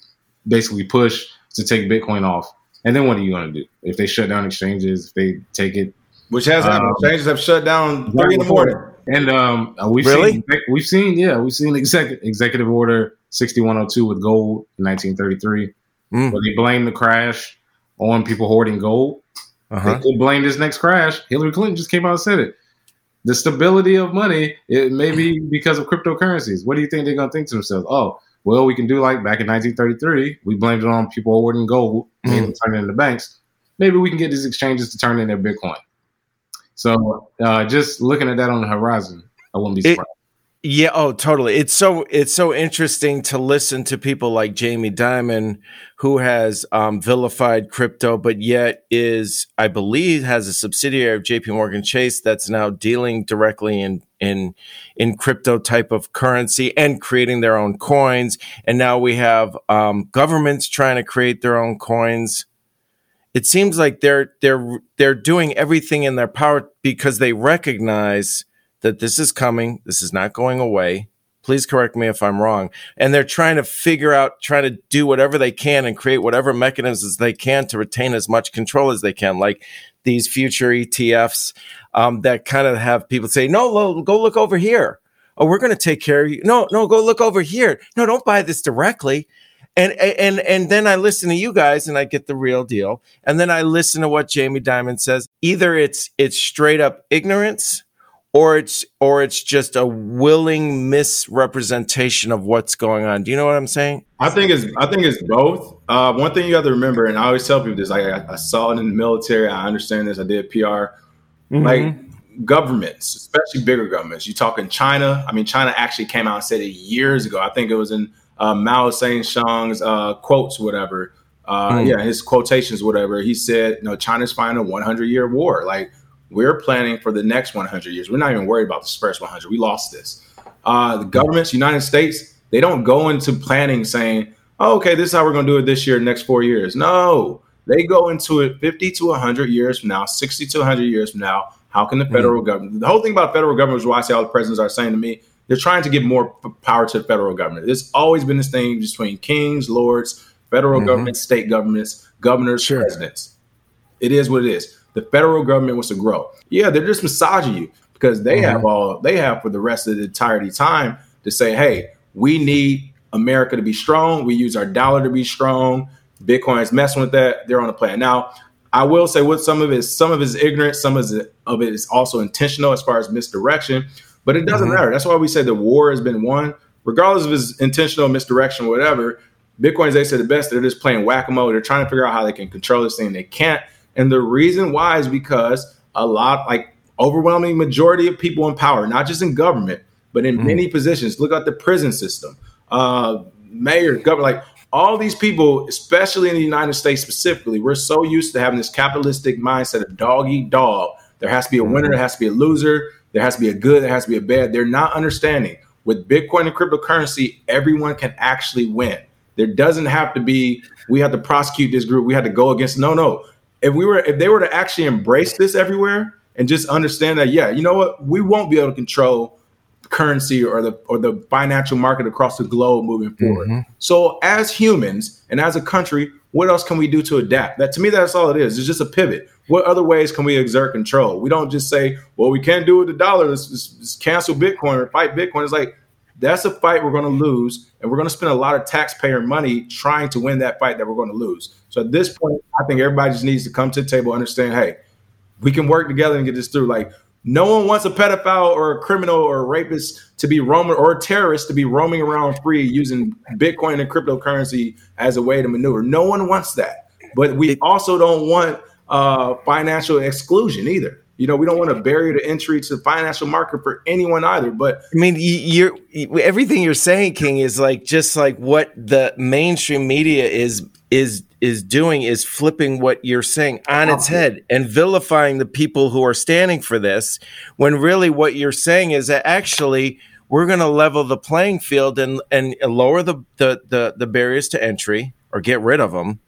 basically pushed to take Bitcoin off. And then what are you going to do? If they shut down exchanges, if they take it. Which has happened. Exchanges have shut down 3 in the morning. And we've seen Executive Order 6102 with gold in 1933, where they blame the crash on people hoarding gold. They could blame this next crash. Hillary Clinton just came out and said it. The stability of money, it may be because of cryptocurrencies. What do you think they're going to think to themselves? Oh, well, we can do like back in 1933, we blamed it on people hoarding gold and turning into banks. Maybe we can get these exchanges to turn in their Bitcoin. So just looking at that on the horizon, I wouldn't be surprised. Totally. It's so interesting to listen to people like Jamie Dimon, who has vilified crypto, but yet is, I believe, has a subsidiary of JP Morgan Chase that's now dealing directly in crypto type of currency and creating their own coins. And now we have governments trying to create their own coins. It seems like they're doing everything in their power because they recognize that this is coming. This is not going away. Please correct me if I'm wrong. And they're trying to figure out, trying to do whatever they can and create whatever mechanisms they can to retain as much control as they can, like these future ETFs that kind of have people say, no, go look over here. Oh, we're going to take care of you. No, go look over here. No, don't buy this directly. And then I listen to you guys and I get the real deal. And then I listen to what Jamie Dimon says. Either it's straight up ignorance, or it's just a willing misrepresentation of what's going on. Do you know what I'm saying? I think it's both. One thing you have to remember, and I always tell people this: I saw it in the military. I understand this. I did PR. Mm-hmm. Like governments, especially bigger governments. You talking China? I mean, China actually came out and said it years ago. I think it was in Mao Zedong's quotes, whatever. His quotations, whatever. He said, "No, China's fighting a 100-year war. Like we're planning for the next 100 years. We're not even worried about the first 100. We lost this." The governments, United States, they don't go into planning saying, "Oh, okay, this is how we're going to do it this year, next 4 years." No, they go into it 50 to 100 years from now, 60 to 100 years from now. How can the federal government? The whole thing about federal government is why I say all the presidents are saying to me, they're trying to give more power to the federal government. There's always been this thing between kings, lords, federal governments, state governments, governors, presidents. It is what it is. The federal government wants to grow. Yeah, they're just massaging you because they have all they have for the rest of the entirety time to say, hey, we need America to be strong. We use our dollar to be strong. Bitcoin is messing with that. They're on a plan. Now, I will say what some of it is ignorance. Some of it is also intentional as far as misdirection. But it doesn't matter. That's why we say the war has been won. Regardless of his intentional misdirection, whatever, Bitcoin Zay said the best. They're just playing whack-a-mole. They're trying to figure out how they can control this thing. They can't. And the reason why is because overwhelming majority of people in power, not just in government, but in many positions. Look at the prison system, mayor, governor, like all these people, especially in the United States specifically, we're so used to having this capitalistic mindset of dog eat dog. There has to be a winner. There has to be a loser. There has to be a good, there has to be a bad. They're not understanding. With Bitcoin and cryptocurrency, everyone can actually win. There doesn't have to be, we have to prosecute this group. We had to go against, no. If they were to actually embrace this everywhere and just understand that, yeah, you know what? We won't be able to control currency or the financial market across the globe moving forward. So as humans and as a country, what else can we do to adapt? That to me, that's all it is. It's just a pivot. What other ways can we exert control? We don't just say, well, we can't do it with the dollar. Let's cancel Bitcoin or fight Bitcoin. It's like, that's a fight we're going to lose. And we're going to spend a lot of taxpayer money trying to win that fight that we're going to lose. So at this point, I think everybody just needs to come to the table and understand, hey, we can work together and get this through. Like, no one wants a pedophile or a criminal or a rapist to be roaming or a terrorist to be roaming around free using Bitcoin and cryptocurrency as a way to maneuver. No one wants that. But we also don't want financial exclusion either. You know, we don't want a barrier to entry to the financial market for anyone either. But I mean, everything you're saying, King, is like just like what the mainstream media is doing is flipping what you're saying on its head and vilifying the people who are standing for this, when really what you're saying is that actually we're going to level the playing field and lower the barriers to entry or get rid of them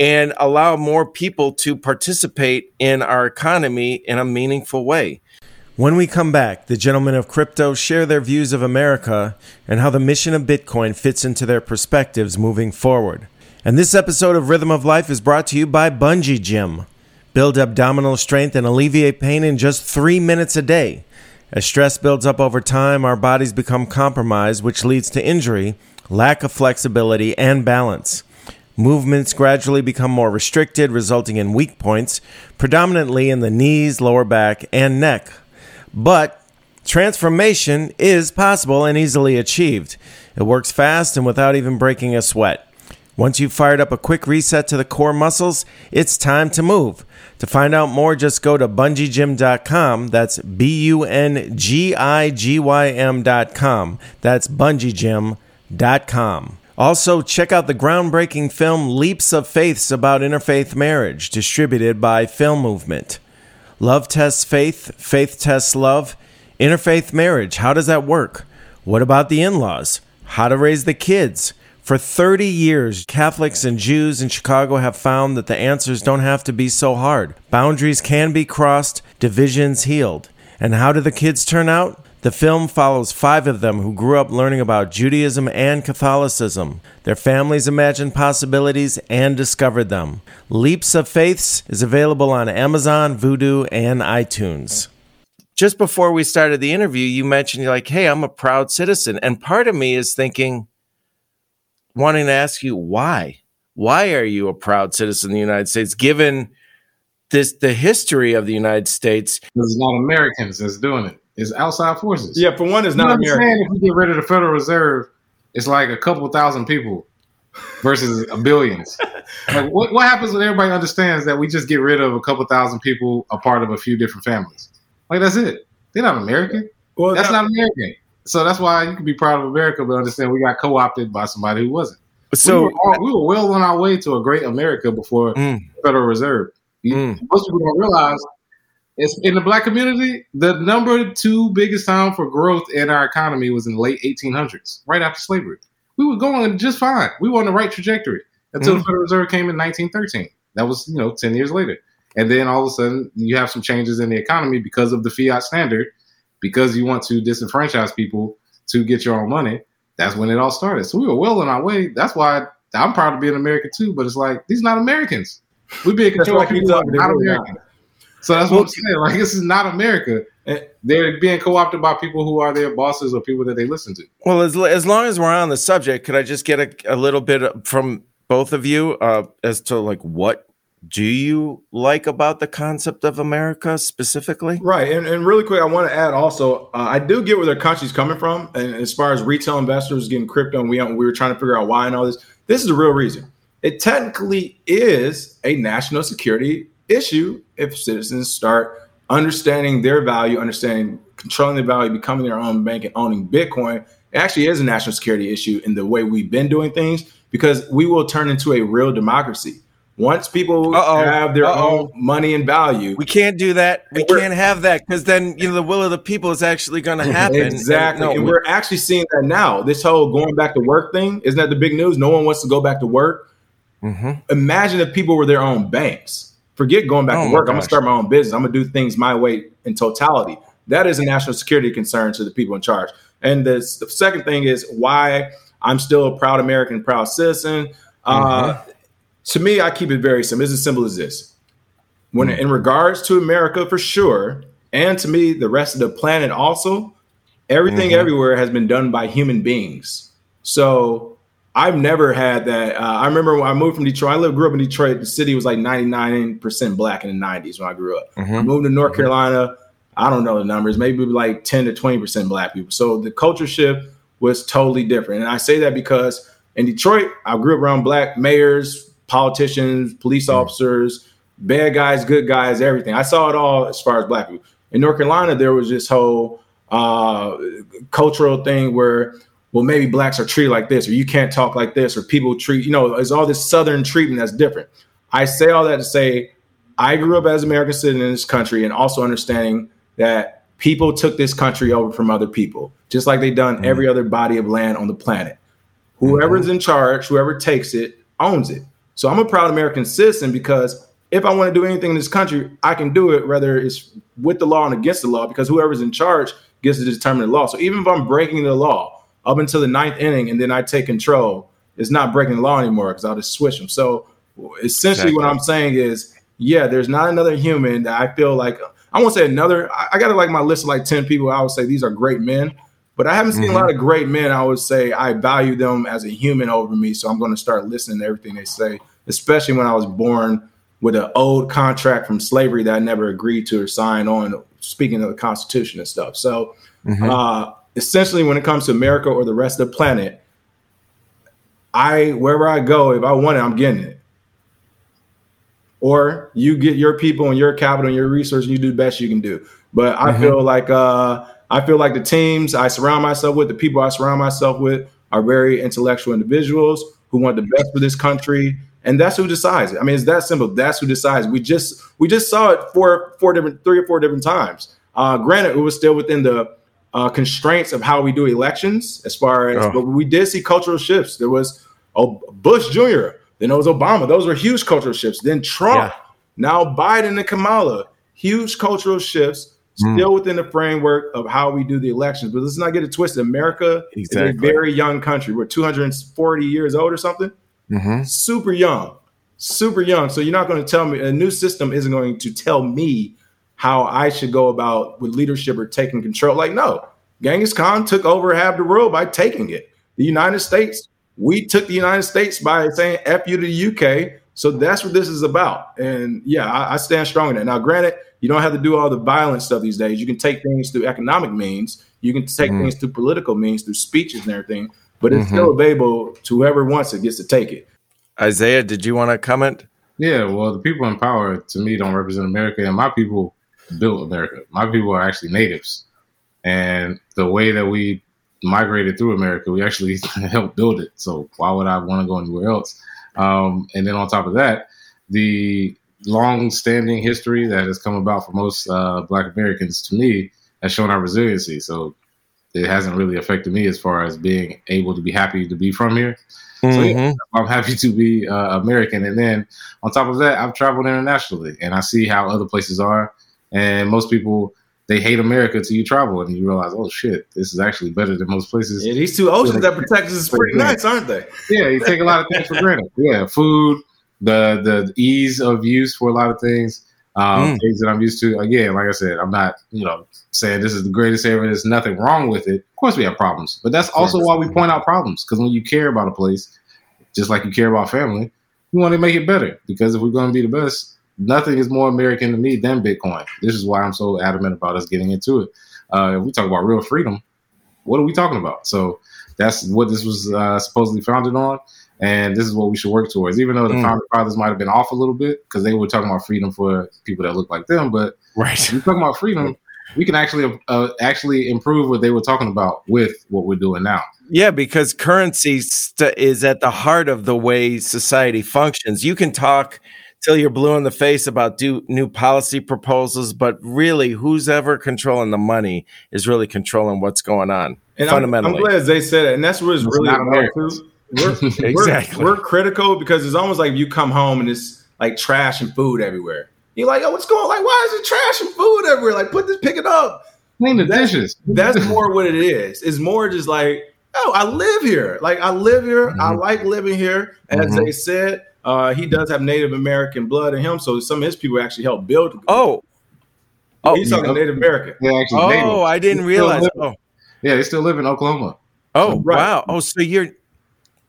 and allow more people to participate in our economy in a meaningful way. When we come back, the gentlemen of crypto share their views of America and how the mission of Bitcoin fits into their perspectives moving forward. And this episode of Rhythm of Life is brought to you by Bungee Gym. Build abdominal strength and alleviate pain in just 3 minutes a day. As stress builds up over time, our bodies become compromised, which leads to injury, lack of flexibility, and balance. Movements gradually become more restricted, resulting in weak points, predominantly in the knees, lower back, and neck. But transformation is possible and easily achieved. It works fast and without even breaking a sweat. Once you've fired up a quick reset to the core muscles, it's time to move. To find out more, just go to bungeegym.com. That's bungeegym.com. That's bungeegym.com. Also, check out the groundbreaking film Leaps of Faiths about interfaith marriage, distributed by Film Movement. Love tests faith, faith tests love. Interfaith marriage, how does that work? What about the in-laws? How to raise the kids? For 30 years, Catholics and Jews in Chicago have found that the answers don't have to be so hard. Boundaries can be crossed, divisions healed. And how do the kids turn out? The film follows 5 of them who grew up learning about Judaism and Catholicism. Their families imagined possibilities and discovered them. Leaps of Faiths is available on Amazon, Vudu, and iTunes. Just before we started the interview, you mentioned, you're like, hey, I'm a proud citizen. And part of me is thinking, wanting to ask you, why? Why are you a proud citizen of the United States, given this the history of the United States? There's not Americans that's doing it. It's outside forces. Yeah, for one, it's not American. Saying if you get rid of the Federal Reserve, it's like a couple thousand people versus billions. Like, what happens when everybody understands that we just get rid of a couple thousand people, a part of a few different families? Like, that's it. They're not American. Well, that's not American. So that's why you can be proud of America, but understand we got co-opted by somebody who wasn't. So we were well on our way to a great America before the Federal Reserve. Most people don't realize. It's in the black community, the number 2 biggest time for growth in our economy was in the late 1800s, right after slavery. We were going just fine. We were on the right trajectory until the Federal Reserve came in 1913. That was, 10 years later. And then all of a sudden you have some changes in the economy because of the fiat standard, because you want to disenfranchise people to get your own money. That's when it all started. So we were well on our way. That's why I'm proud to be an American too, but it's like, these not Americans. We've been controlled people who are not Americans. So that's what I'm saying. Like, this is not America. They're being co-opted by people who are their bosses or people that they listen to. Well, as long as we're on the subject, could I just get a little bit from both of you as to, like, what do you like about the concept of America specifically? Right. And really quick, I want to add also, I do get where their country's coming from. And as far as retail investors getting crypto, and we were trying to figure out why and all this. This is the real reason. It technically is a national security issue if citizens start understanding their value, understanding, controlling the value, becoming their own bank and owning Bitcoin. It actually is a national security issue in the way we've been doing things, because we will turn into a real democracy. Once people have their own money and value. We can't do that. We can't have that, because then the will of the people is actually going to happen. Exactly. And we're actually seeing that now. This whole going back to work thing, isn't that the big news? No one wants to go back to work. Mm-hmm. Imagine if people were their own banks. Forget going back to work. I'm going to start my own business. I'm going to do things my way in totality. That is a national security concern to the people in charge. And the second thing is why I'm still a proud American, proud citizen. Mm-hmm. To me, I keep it very simple. It's as simple as this. When in regards to America, for sure, and to me, the rest of the planet also, everything everywhere has been done by human beings. So I've never had that. I remember when I moved from Detroit, grew up in Detroit. The city was like 99% black in the 90s when I grew up. I moved to North Carolina. I don't know the numbers, maybe like 10 to 20% black people. So the culture shift was totally different. And I say that because in Detroit, I grew up around black mayors, politicians, police officers, bad guys, good guys, everything. I saw it all as far as black people. In North Carolina, there was this whole cultural thing where, well, maybe blacks are treated like this, or you can't talk like this, or people treat, it's all this Southern treatment that's different. I say all that to say I grew up as an American citizen in this country, and also understanding that people took this country over from other people, just like they've done every other body of land on the planet. Whoever's in charge, whoever takes it, owns it. So I'm a proud American citizen, because if I want to do anything in this country, I can do it, whether it's with the law and against the law, because whoever's in charge gets to determine the law. So even if I'm breaking the law, up until the 9th inning, and then I take control, it's not breaking the law anymore, because I'll just switch them. So essentially what I'm saying is, there's not another human that I feel like, I won't say another, I got my list of like 10 people I would say these are great men, but I haven't seen a lot of great men. I would say I value them as a human over me, so I'm going to start listening to everything they say, especially when I was born with an old contract from slavery that I never agreed to or signed on, speaking of the Constitution and stuff. So, essentially, when it comes to America or the rest of the planet, wherever I go, if I want it, I'm getting it. Or you get your people and your capital and your resource, and you do the best you can do. But I feel like the teams I surround myself with, the people I surround myself with, are very intellectual individuals who want the best for this country, and that's who decides it. I mean, it's that simple. That's who decides. We just saw it three or four different times. Granted, it was still within the constraints of how we do elections, as far as, but we did see cultural shifts. There was Bush Jr., then there was Obama. Those were huge cultural shifts. Then Trump, now Biden and Kamala, huge cultural shifts. still within the framework of how we do the elections. But let's not get it twisted. America is a very young country. We're 240 years old or something. Mm-hmm. Super young. So you're not going to tell me, a new system isn't going to tell me how I should go about with leadership or taking control. Like, no, Genghis Khan took over half the world by taking it. The United States, we took the United States by saying F you to the UK. So that's what this is about. And yeah, I stand strong in that. Now, granted, you don't have to do all the violent stuff these days. You can take things through economic means. You can take things through political means, through speeches and everything. But it's still available to whoever wants it gets to take it. Isaiah, did you want to comment? Yeah, well, the people in power, to me, don't represent America. And my people built America. My people are actually natives. And the way that we migrated through America, we actually helped build it. So why would I want to go anywhere else? And then on top of that, the long-standing history that has come about for most Black Americans, to me, has shown our resiliency. So it hasn't really affected me as far as being able to be happy to be from here. Mm-hmm. So yeah, I'm happy to be American. And then on top of that, I've traveled internationally and I see how other places are. And most people, they hate America till you travel and you realize, oh shit, this is actually better than most places. Yeah, these two oceans that protect us is pretty nice, aren't they? Yeah, you take a lot of things for granted. Yeah, food, the ease of use for a lot of things, things that I'm used to. Again, like I said, I'm not, saying this is the greatest ever. There's nothing wrong with it. Of course, we have problems, but that's also why we point out problems. Because when you care about a place, just like you care about family, you want to make it better. Because if we're going to be the best, nothing is more American to me than Bitcoin. This is why I'm so adamant about us getting into it. If we talk about real freedom, what are we talking about? So that's what this was supposedly founded on, and this is what we should work towards. Even though the founder fathers might have been off a little bit because they were talking about freedom for people that look like them, but if we're talking about freedom, we can actually improve what they were talking about with what we're doing now. Yeah, because currency is at the heart of the way society functions. You can talk till you're blue in the face about new policy proposals, but really, who's ever controlling the money is really controlling what's going on, and fundamentally. I'm glad Zay said it, and that's what it's really about, too. We're critical because it's almost like you come home and it's like trash and food everywhere. You're like, oh, what's going on? Like, why is it trash and food everywhere? Like, pick it up. Clean the dishes. That's more what it is. It's more just like, oh, I live here. Like, I live here. I like living here. As Zay said, he does have Native American blood in him, so some of his people actually helped build. Oh, he's talking Native American. Yeah, actually. Oh, Native. I didn't realize. Oh, yeah, they still live in Oklahoma. Oh, so, wow. Oh, so you're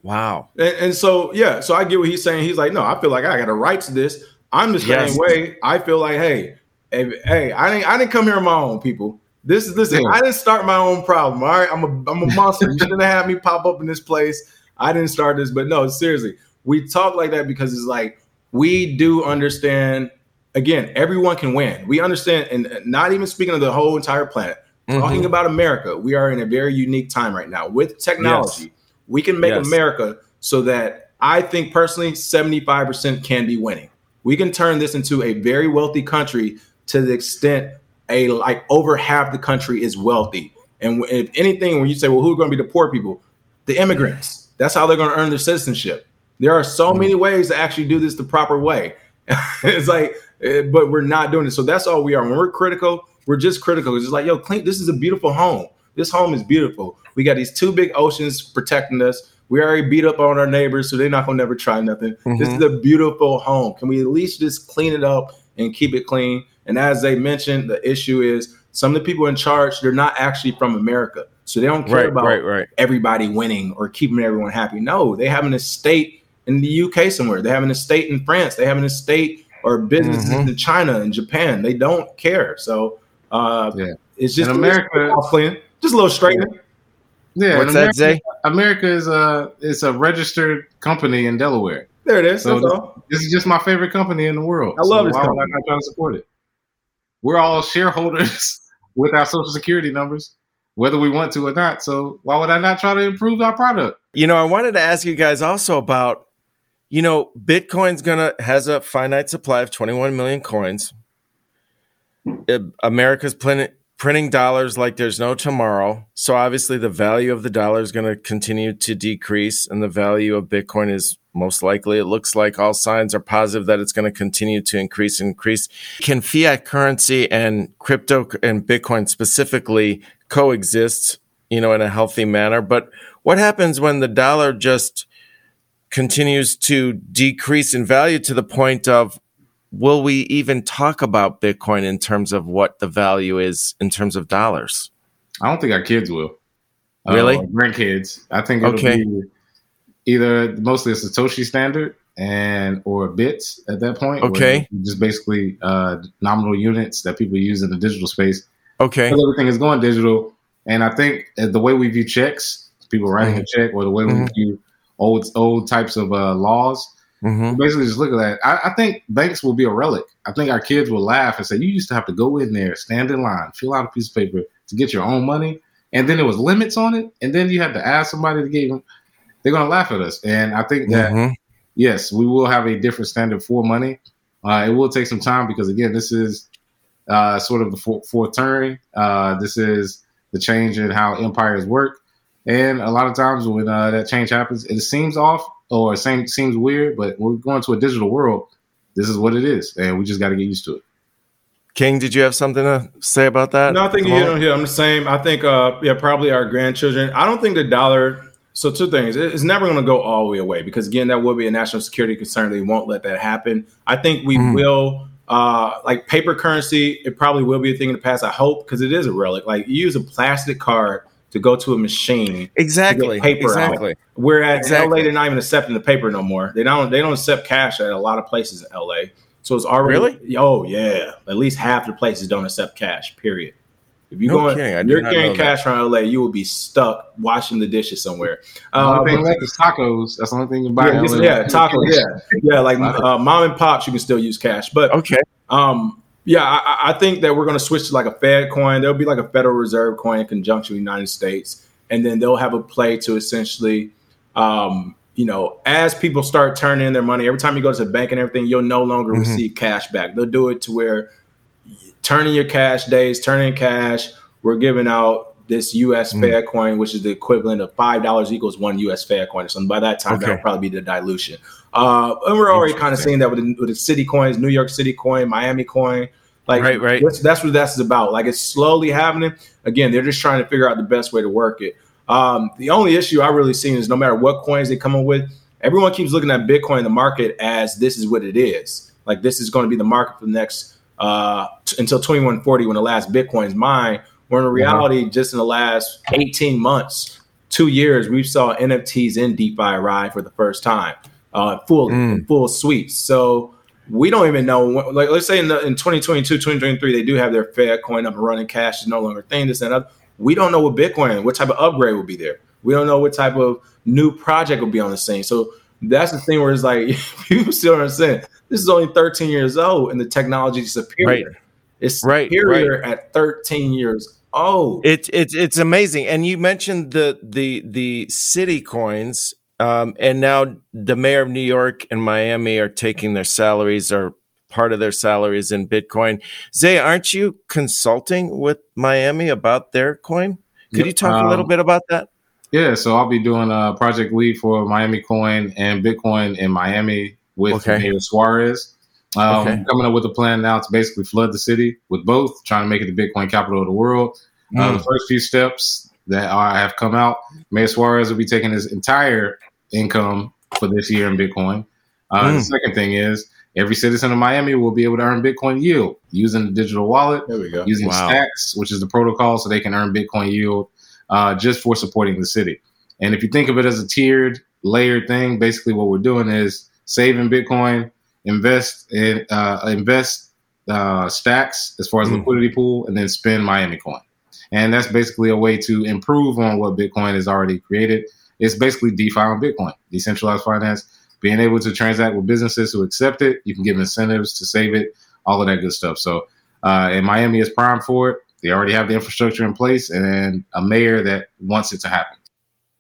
wow. And so yeah, so I get what he's saying. He's like, no, I feel like I got a right to this. I'm the same way. I feel like, hey, I didn't come here on my own, people. This is I didn't start my own problem. All right, I'm a monster. You shouldn't have me pop up in this place. I didn't start this, but no, seriously. We talk like that because it's like we do understand, again, everyone can win. We understand, and not even speaking of the whole entire planet, talking about America, we are in a very unique time right now. With technology, we can make America so that I think personally 75% can be winning. We can turn this into a very wealthy country to the extent over half the country is wealthy. And if anything, when you say, well, who are going to be the poor people? The immigrants. That's how they're going to earn their citizenship. There are so many ways to actually do this the proper way. It's like, but we're not doing it. So that's all we are. When we're critical, we're just critical. It's just like, yo, Clint, this is a beautiful home. This home is beautiful. We got these two big oceans protecting us. We already beat up on our neighbors, so they're not going to never try nothing. This is a beautiful home. Can we at least just clean it up and keep it clean? And as they mentioned, the issue is some of the people in charge, they're not actually from America. So they don't care about everybody winning or keeping everyone happy. No, they have an estate in the UK somewhere. They have an estate in France. They have an estate or businesses in China and Japan. They don't care. So it's just America. Just a little straightening. Yeah. What's that, Zay? America is a registered company in Delaware. There it is. So this is just my favorite company in the world. I love this company. Why am I not trying to support it? We're all shareholders with our social security numbers, whether we want to or not. So why would I not try to improve our product? I wanted to ask you guys also about Bitcoin's has a finite supply of 21 million coins. America's printing dollars like there's no tomorrow. So obviously the value of the dollar is going to continue to decrease, and the value of Bitcoin is most likely, it looks like all signs are positive that it's going to continue to increase. Can fiat currency and crypto and Bitcoin specifically coexist, you know, in a healthy manner? But what happens when the dollar just continues to decrease in value to the point of, will we even talk about Bitcoin in terms of what the value is in terms of dollars? I don't think our kids will. Really? Grandkids. I think it'll be either mostly a Satoshi standard and or bits at that point. Okay. Just basically nominal units that people use in the digital space. Okay. Because everything is going digital. And I think the way we view checks, people writing a check, or the way we view old types of laws, basically just look at that. I think banks will be a relic. I think our kids will laugh and say, you used to have to go in there, stand in line, fill out a piece of paper to get your own money. And then there was limits on it. And then you had to ask somebody to give them. They're going to laugh at us. And I think that, yes, we will have a different standard for money. It will take some time because, again, this is sort of the fourth turn. This is the change in how empires work. And a lot of times when that change happens, it seems off or seems weird, but we're going to a digital world. This is what it is, and we just got to get used to it. King, did you have something to say about that? No, I think you hit on here. I'm the same. I think probably our grandchildren. I don't think the dollar. So two things. It's never going to go all the way away because, again, that will be a national security concern. They won't let that happen. I think we will. Like paper currency, it probably will be a thing in the past, I hope, because it is a relic. Like you use a plastic card to go to a machine. Exactly. Paper exactly. Out. Whereas in LA, they're not even accepting the paper no more. They don't accept cash at a lot of places in LA. So it's already really? Oh yeah. At least half the places don't accept cash, period. If you you're carrying cash from LA, you will be stuck washing the dishes somewhere. The only thing left is tacos. That's the only thing you buy. Yeah, tacos. Yeah, like mom and pops, you can still use cash. But I think that we're going to switch to like a Fed coin. There'll be like a Federal Reserve coin in conjunction with the United States, and then they'll have a play to essentially, as people start turning in their money, every time you go to the bank and everything, you'll no longer receive cash back. They'll do it to where turning your cash days, turning cash. We're giving out this U.S. Fed coin, which is the equivalent of $5 equals one U.S. Fed coin or something. By that time, that'll probably be the dilution. And we're already kind of seeing that with the city coins, New York City coin, Miami coin. Like right. That's what that's about. Like it's slowly happening. Again, they're just trying to figure out the best way to work it. The only issue I really seen is no matter what coins they come up with, everyone keeps looking at Bitcoin in the market as this is what it is. Like this is going to be the market for the next until 2140 when the last Bitcoin's mined, when in reality, just in the last 18 months, 2 years, we saw NFTs in DeFi arrive for the first time, full suites. So we don't even know, like let's say in 2022, 2023, they do have their Fed coin up and running, cash is no longer a thing, this and that. We don't know what Bitcoin, what type of upgrade will be there. We don't know what type of new project will be on the scene. So that's the thing where it's like, people still don't understand. This is only 13 years old and the technology is superior. Right. It's superior at 13 years old. It's amazing. And you mentioned the city coins, and now the mayor of New York and Miami are taking their salaries or part of their salaries in Bitcoin. Zay, aren't you consulting with Miami about their coin? Could you talk a little bit about that? Yeah, so I'll be doing a project lead for Miami Coin and Bitcoin in Miami with Mayor Suarez. Coming up with a plan now to basically flood the city with both, trying to make it the Bitcoin capital of the world. The first few steps that have come out, Mayor Suarez will be taking his entire income for this year in Bitcoin. The second thing is every citizen of Miami will be able to earn Bitcoin yield using the digital wallet, using Stacks, which is the protocol, so they can earn Bitcoin yield just for supporting the city. And if you think of it as a tiered, layered thing, basically what we're doing is saving Bitcoin, invest Stacks as far as liquidity pool, and then spend Miami Coin. And that's basically a way to improve on what Bitcoin has already created. It's basically DeFi on Bitcoin, decentralized finance, being able to transact with businesses who accept it. You can give incentives to save it, all of that good stuff. So, and Miami is primed for it. They already have the infrastructure in place and a mayor that wants it to happen.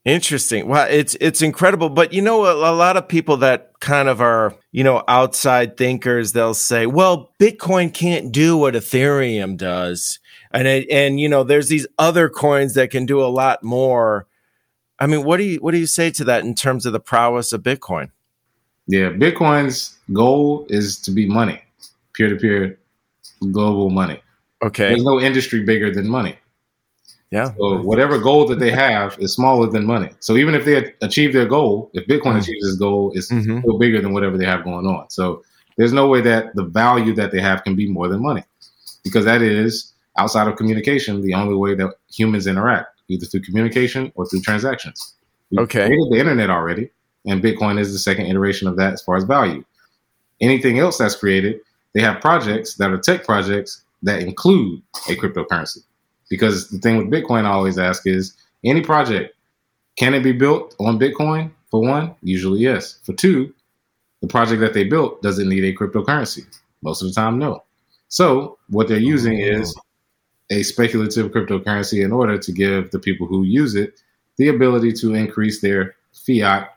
Interesting. Well, it's incredible. But, you know, a lot of people that kind of are, you know, outside thinkers, they'll say, well, Bitcoin can't do what Ethereum does. And you know, there's these other coins that can do a lot more. I mean, what do you say to that in terms of the prowess of Bitcoin? Yeah, Bitcoin's goal is to be money, peer-to-peer global money. Okay. There's no industry bigger than money. Yeah. So whatever goal that they have is smaller than money. So even if they achieve their goal, if Bitcoin achieves its goal, it's still bigger than whatever they have going on. So there's no way that the value that they have can be more than money, because that is, outside of communication, the only way that humans interact, either through communication or through transactions. Okay. We created the internet already, and Bitcoin is the second iteration of that as far as value. Anything else that's created, they have projects that are tech projects that include a cryptocurrency. Because the thing with Bitcoin I always ask is, any project, can it be built on Bitcoin? For one, usually yes. For two, the project that they built, does it need a cryptocurrency? Most of the time, no. So what they're using is a speculative cryptocurrency in order to give the people who use it the ability to increase their fiat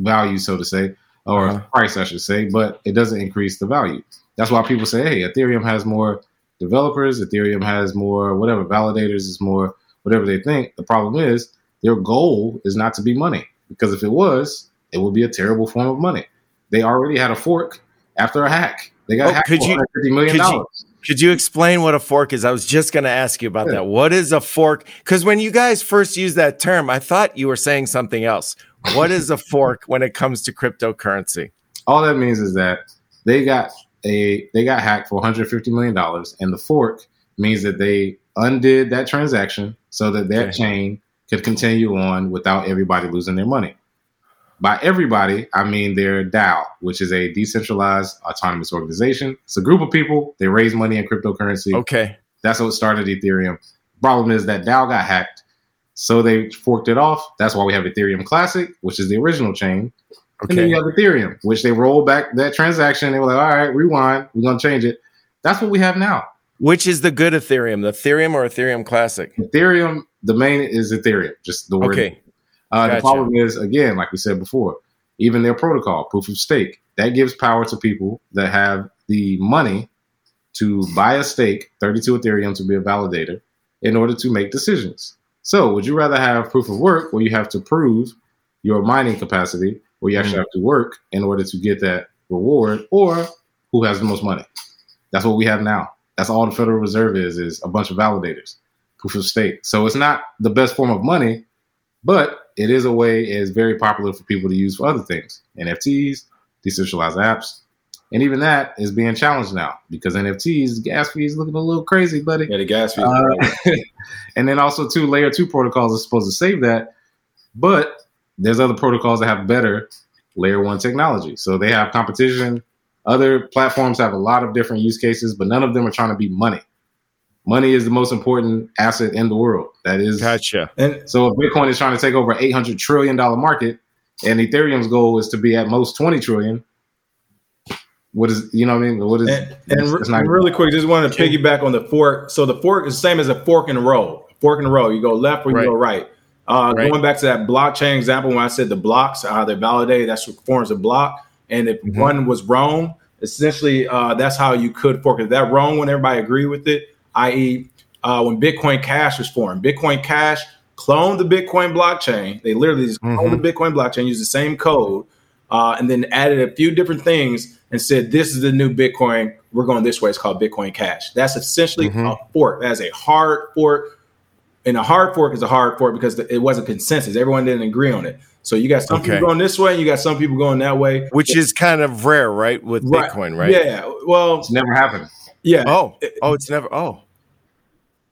value, so to say, or price, I should say, but it doesn't increase the value. That's why people say, hey, Ethereum has more developers, Ethereum has more whatever, validators is more whatever they think. The problem is their goal is not to be money, because if it was, it would be a terrible form of money. They already had a fork after a hack. They got hacked for $150 million. Could you explain what a fork is? I was just going to ask you about that. What is a fork? Because when you guys first used that term, I thought you were saying something else. What is a fork when it comes to cryptocurrency? All that means is that they got hacked for $150 million, and the fork means that they undid that transaction so that that chain could continue on without everybody losing their money. By everybody, I mean their DAO, which is a decentralized autonomous organization. It's a group of people. They raise money in cryptocurrency. Okay. That's what started Ethereum. Problem is that DAO got hacked, so they forked it off. That's why we have Ethereum Classic, which is the original chain. Okay. And then you have Ethereum, which they rolled back that transaction. They were like, all right, rewind. We're going to change it. That's what we have now. Which is the good Ethereum, the Ethereum or Ethereum Classic? Ethereum, the main is Ethereum, just the word. Okay. Gotcha. The problem is, again, like we said before, even their protocol, proof of stake, that gives power to people that have the money to buy a stake, 32 Ethereum to be a validator, in order to make decisions. So would you rather have proof of work where you have to prove your mining capacity, where you actually have to work in order to get that reward, or who has the most money? That's what we have now. That's all the Federal Reserve is a bunch of validators, proof of stake. So it's not the best form of money, but it is a way, it is very popular for people to use for other things. NFTs, decentralized apps. And even that is being challenged now, because NFTs, gas fees looking a little crazy, buddy. Yeah, the gas fees. And then also, too, layer 2 protocols are supposed to save that. But there's other protocols that have better layer 1 technology. So they have competition. Other platforms have a lot of different use cases, but none of them are trying to be money. Money is the most important asset in the world. That is. Gotcha. And so if Bitcoin is trying to take over $800 trillion market, and Ethereum's goal is to be at most $20 trillion, what is, you know what I mean? What is, really quick, just wanted to piggyback on the fork. So the fork is the same as a fork and roll. Fork and roll. You go left or you go right. Going back to that blockchain example, when I said the blocks, they're validated. That's what forms a block. And if one was wrong, essentially, that's how you could fork it. If that wrong, when everybody agreed with it, i.e., when Bitcoin Cash was formed, Bitcoin Cash cloned the Bitcoin blockchain. They literally just cloned the Bitcoin blockchain, used the same code, and then added a few different things and said, this is the new Bitcoin. We're going this way. It's called Bitcoin Cash. That's essentially a fork. That's a hard fork. And a hard fork is a hard fork because it wasn't consensus. Everyone didn't agree on it. So you got some people going this way, and you got some people going that way. Which is kind of rare, right, with Bitcoin, right? Yeah. Well, it's never happened. Yeah. It's never.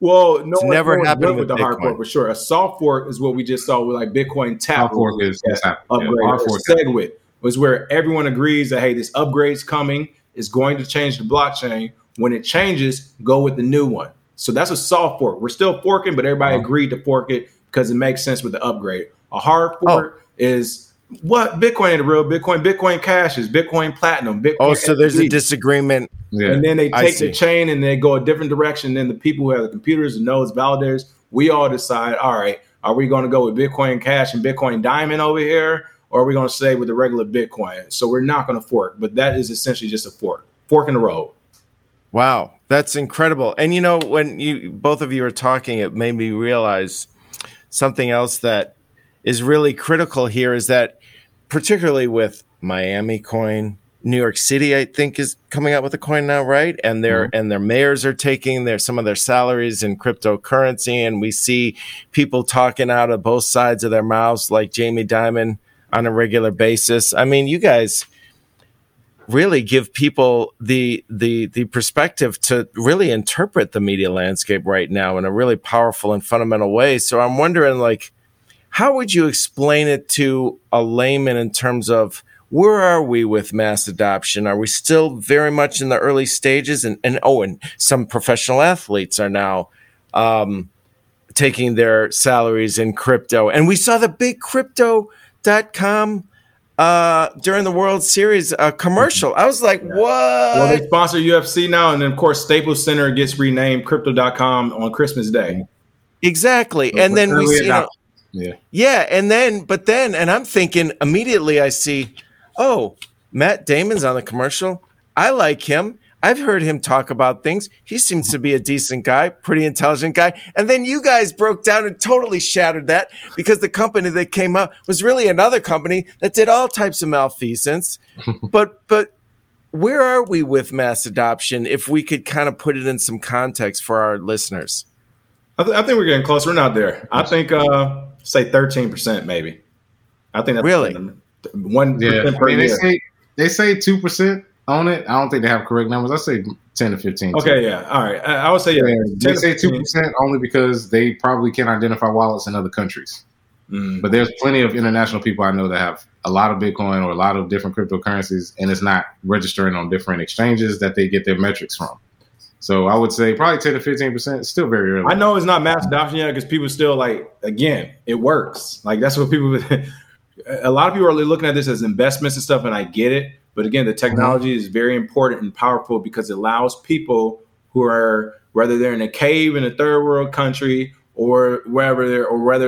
Well, no, it's never happened with the Bitcoin. Hard fork for sure. A soft fork is what we just saw with like Bitcoin Tap. Hard fork is hard fork. SegWit was where everyone agrees that, hey, this upgrade's coming. It's going to change the blockchain. When it changes, go with the new one. So that's a soft fork. We're still forking, but everybody agreed to fork it because it makes sense with the upgrade. A hard fork is what Bitcoin ain't real Bitcoin. Bitcoin Cash is Bitcoin Platinum. Bitcoin so there's a disagreement. Yeah. And then they take the chain and they go a different direction. Then the people who have the computers and nodes, validators, we all decide, all right, are we going to go with Bitcoin Cash and Bitcoin Diamond over here? Or are we going to stay with the regular Bitcoin? So we're not going to fork. But that is essentially just a fork in the road. Wow. That's incredible. And, you know, when you both of you are talking, it made me realize something else that is really critical here is that particularly with Miami Coin, New York City, I think, is coming out with a coin now, right? And their mayors are taking some of their salaries in cryptocurrency. And we see people talking out of both sides of their mouths like Jamie Dimon on a regular basis. I mean, you guys really give people the perspective to really interpret the media landscape right now in a really powerful and fundamental way. So I'm wondering, like, how would you explain it to a layman in terms of where are we with mass adoption? Are we still very much in the early stages? And some professional athletes are now taking their salaries in crypto. And we saw the big Crypto.com during the World Series commercial. I was like, what? Well, they sponsor UFC now. And then, of course, Staples Center gets renamed Crypto.com on Christmas Day. Exactly. So and then we see, and I'm thinking immediately I see, oh, Matt Damon's on the commercial. I like him. I've heard him talk about things. He seems to be a decent guy, pretty intelligent guy. And then you guys broke down and totally shattered that because the company that came up was really another company that did all types of malfeasance. But where are we with mass adoption if we could kind of put it in some context for our listeners? I think we're getting closer. We're not there. I think, say 13% maybe. I think that's really 1% per year. They say 2%. On it, I don't think they have correct numbers. I say 10 to 15. Okay, yeah, all right. I would say they say 2% only because they probably can't identify wallets in other countries. Mm. But there's plenty of international people I know that have a lot of Bitcoin or a lot of different cryptocurrencies, and it's not registering on different exchanges that they get their metrics from. So I would say probably 10 to 15%. Still very early. I know it's not mass adoption yet because people still it works. Like that's what people. A lot of people are really looking at this as investments and stuff, and I get it. But again, the technology is very important and powerful because it allows people who are, whether they're in a cave in a third world country or whether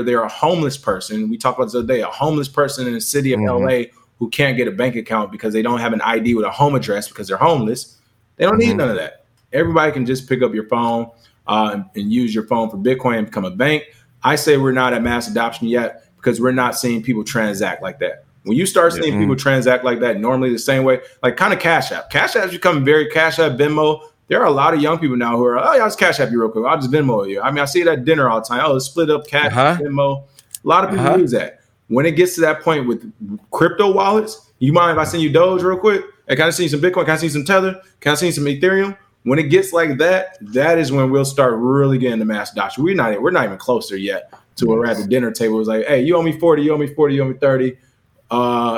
they're a homeless person. We talked about this the other day, a homeless person in the city of LA who can't get a bank account because they don't have an ID with a home address because they're homeless. They don't need none of that. Everybody can just pick up your phone and use your phone for Bitcoin and become a bank. I say we're not at mass adoption yet because we're not seeing people transact like that. When you start seeing people transact like that, normally the same way, like kind of Cash App. Cash App is becoming very Cash App, Venmo. There are a lot of young people now who are, I'll just Cash App you real quick. I'll just Venmo you. I mean, I see it at dinner all the time. Let's split up Cash App, Venmo. A lot of people use that. When it gets to that point with crypto wallets, you mind if I send you Doge real quick? Hey, can I send you some Bitcoin? Can I send you some Tether? Can I send you some Ethereum? When it gets like that, that is when we'll start really getting the mass adoption. We're not even closer yet to where we're at the dinner table. It's like, hey, you owe me 40, you owe me 40, you owe me 30.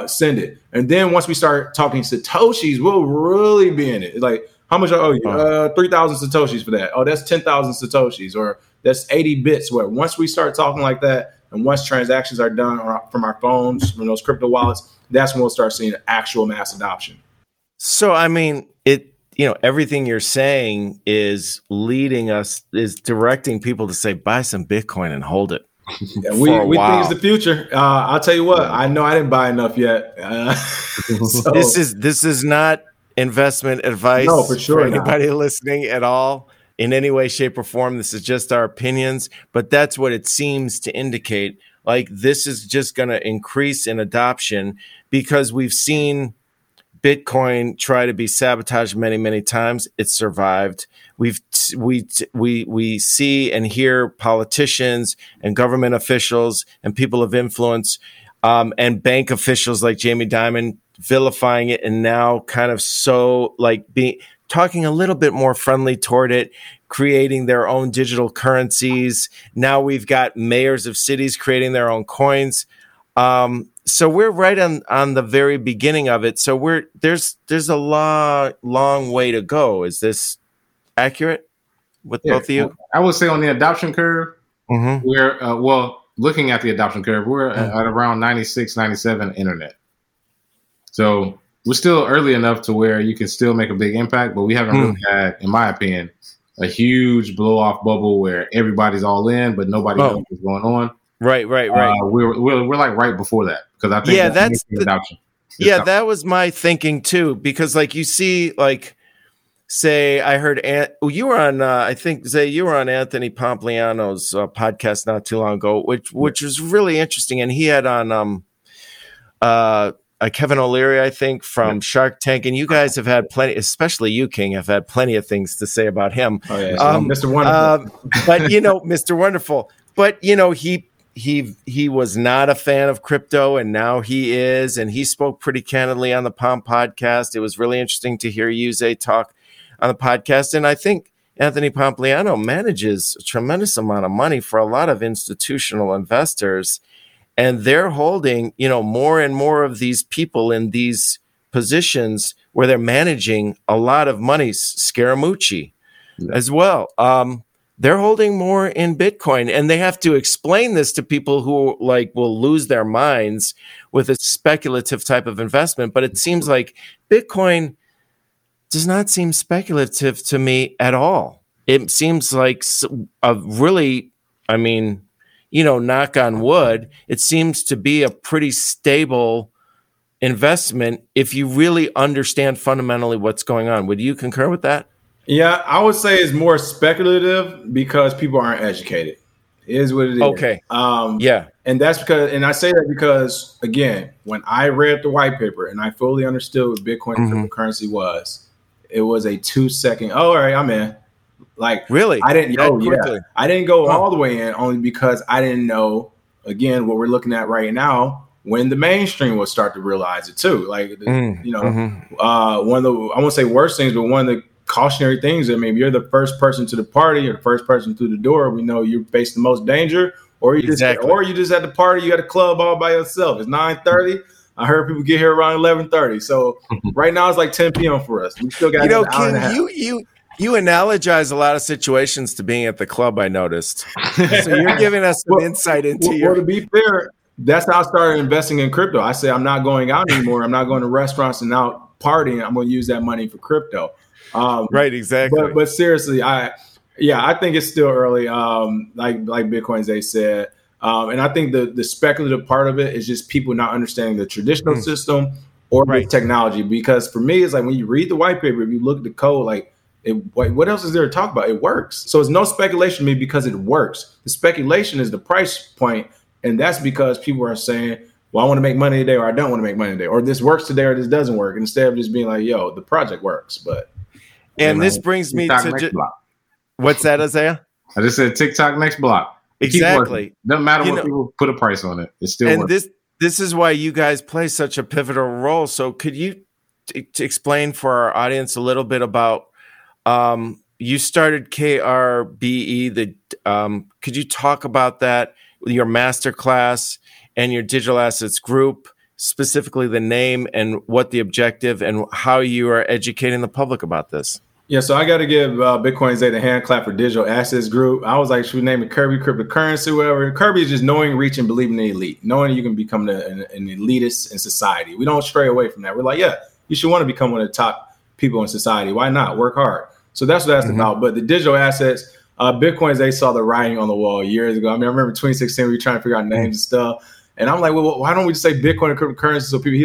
Send it. And then once we start talking Satoshis, we'll really be in it. It's like, how much I owe you? 3,000 Satoshis for that. Oh, that's 10,000 Satoshis, or that's 80 bits. Where once we start talking like that, and once transactions are done from our phones, from those crypto wallets, that's when we'll start seeing actual mass adoption. So, I mean, everything you're saying is leading us, is directing people to say, buy some Bitcoin and hold it. We think it's the future. I'll tell you what, I know I didn't buy enough yet. So. This is not investment advice for anybody listening at all in any way, shape, or form. This is just our opinions, but that's what it seems to indicate. Like this is just going to increase in adoption because we've seen Bitcoin try to be sabotaged many, many times. It survived. We see and hear politicians and government officials and people of influence and bank officials like Jamie Dimon vilifying it and now kind of talking a little bit more friendly toward it, creating their own digital currencies. Now we've got mayors of cities creating their own coins. So we're right on the very beginning of it. So there's a long way to go. Is this accurate with both of you? I would say on the adoption curve, we're looking at the adoption curve, we're at around 96, 97 internet. So we're still early enough to where you can still make a big impact, but we haven't really had, in my opinion, a huge blow off bubble where everybody's all in, but nobody knows what's going on. Right. We're like right before that because I think that's the adoption. That was my thinking too because like you see like say I heard you were on I think Zay, you were on Anthony Pompliano's podcast not too long ago, which was really interesting, and he had on Kevin O'Leary, I think, from Shark Tank, and you guys have had plenty, especially you, King, have had plenty of things to say about him. Oh, yeah, Mr. Wonderful. But you know, Mr. Wonderful. But you know, he was not a fan of crypto, and now he is, and he spoke pretty candidly on the Palm podcast. It was really interesting to hear you, Zay, talk on the podcast, and I think Anthony Pompliano manages a tremendous amount of money for a lot of institutional investors. And they're holding, you know, more and more of these people in these positions where they're managing a lot of money. Scaramucci as well. They're holding more in Bitcoin, and they have to explain this to people who like will lose their minds with a speculative type of investment. But it seems like Bitcoin does not seem speculative to me at all. It seems like a really, I mean, you know, knock on wood, it seems to be a pretty stable investment if you really understand fundamentally what's going on. Would you concur with that? Yeah, I would say it's more speculative because people aren't educated. It is what it is. Okay. Yeah. And that's because, and I say that because, again, when I read the white paper and I fully understood what Bitcoin and cryptocurrency was, it was a 2-second, oh, all right, I'm in. Like, really, I didn't go all the way in only because I didn't know, again, what we're looking at right now, when the mainstream will start to realize it too. Like, you know, one of the, I won't say worst things, but one of the cautionary things that maybe you're the first person to the party or the first person through the door. We know you face the most danger, or you just at the party, you at a club all by yourself. It's 9:30. I heard people get here around 11:30. So right now it's like 10 p.m. for us. We still got, you know, King, you analogize a lot of situations to being at the club, I noticed. So you're giving us some insight into your... Well, to be fair, that's how I started investing in crypto. I say I'm not going out anymore. I'm not going to restaurants and out partying. I'm going to use that money for crypto. Right, exactly. But seriously, I think it's still early, like Bitcoin Zay said. And I think the speculative part of it is just people not understanding the traditional system or the technology. Because for me, it's like when you read the white paper, if you look at the code, like, what else is there to talk about? It works. So it's no speculation to me because it works. The speculation is the price point, and that's because people are saying, well, I want to make money today, or I don't want to make money today, or this works today or this doesn't work, instead of just being like, yo, the project works. But and this brings me to what's that, Isaiah? I just said TikTok next block. Exactly. Doesn't matter what people put a price on it. It still works. And this is why you guys play such a pivotal role. So could you explain for our audience a little bit about you started KRBE. Could you talk about that, your masterclass and your digital assets group, specifically the name and what the objective and how you are educating the public about this? Yeah, so I got to give Bitcoin Zay the hand clap for Digital Assets Group. I was like, should we name it Kirby Cryptocurrency, whatever? Kirby is just knowing, reaching, believing in the elite, knowing you can become an elitist in society. We don't stray away from that. We're like, yeah, you should want to become one of the top people in society. Why not? Work hard. So that's what that's about. But the digital assets, Bitcoin Zay saw the writing on the wall years ago. I mean, I remember 2016, we were trying to figure out names and stuff. And I'm like, well, why don't we just say Bitcoin and cryptocurrency? So people,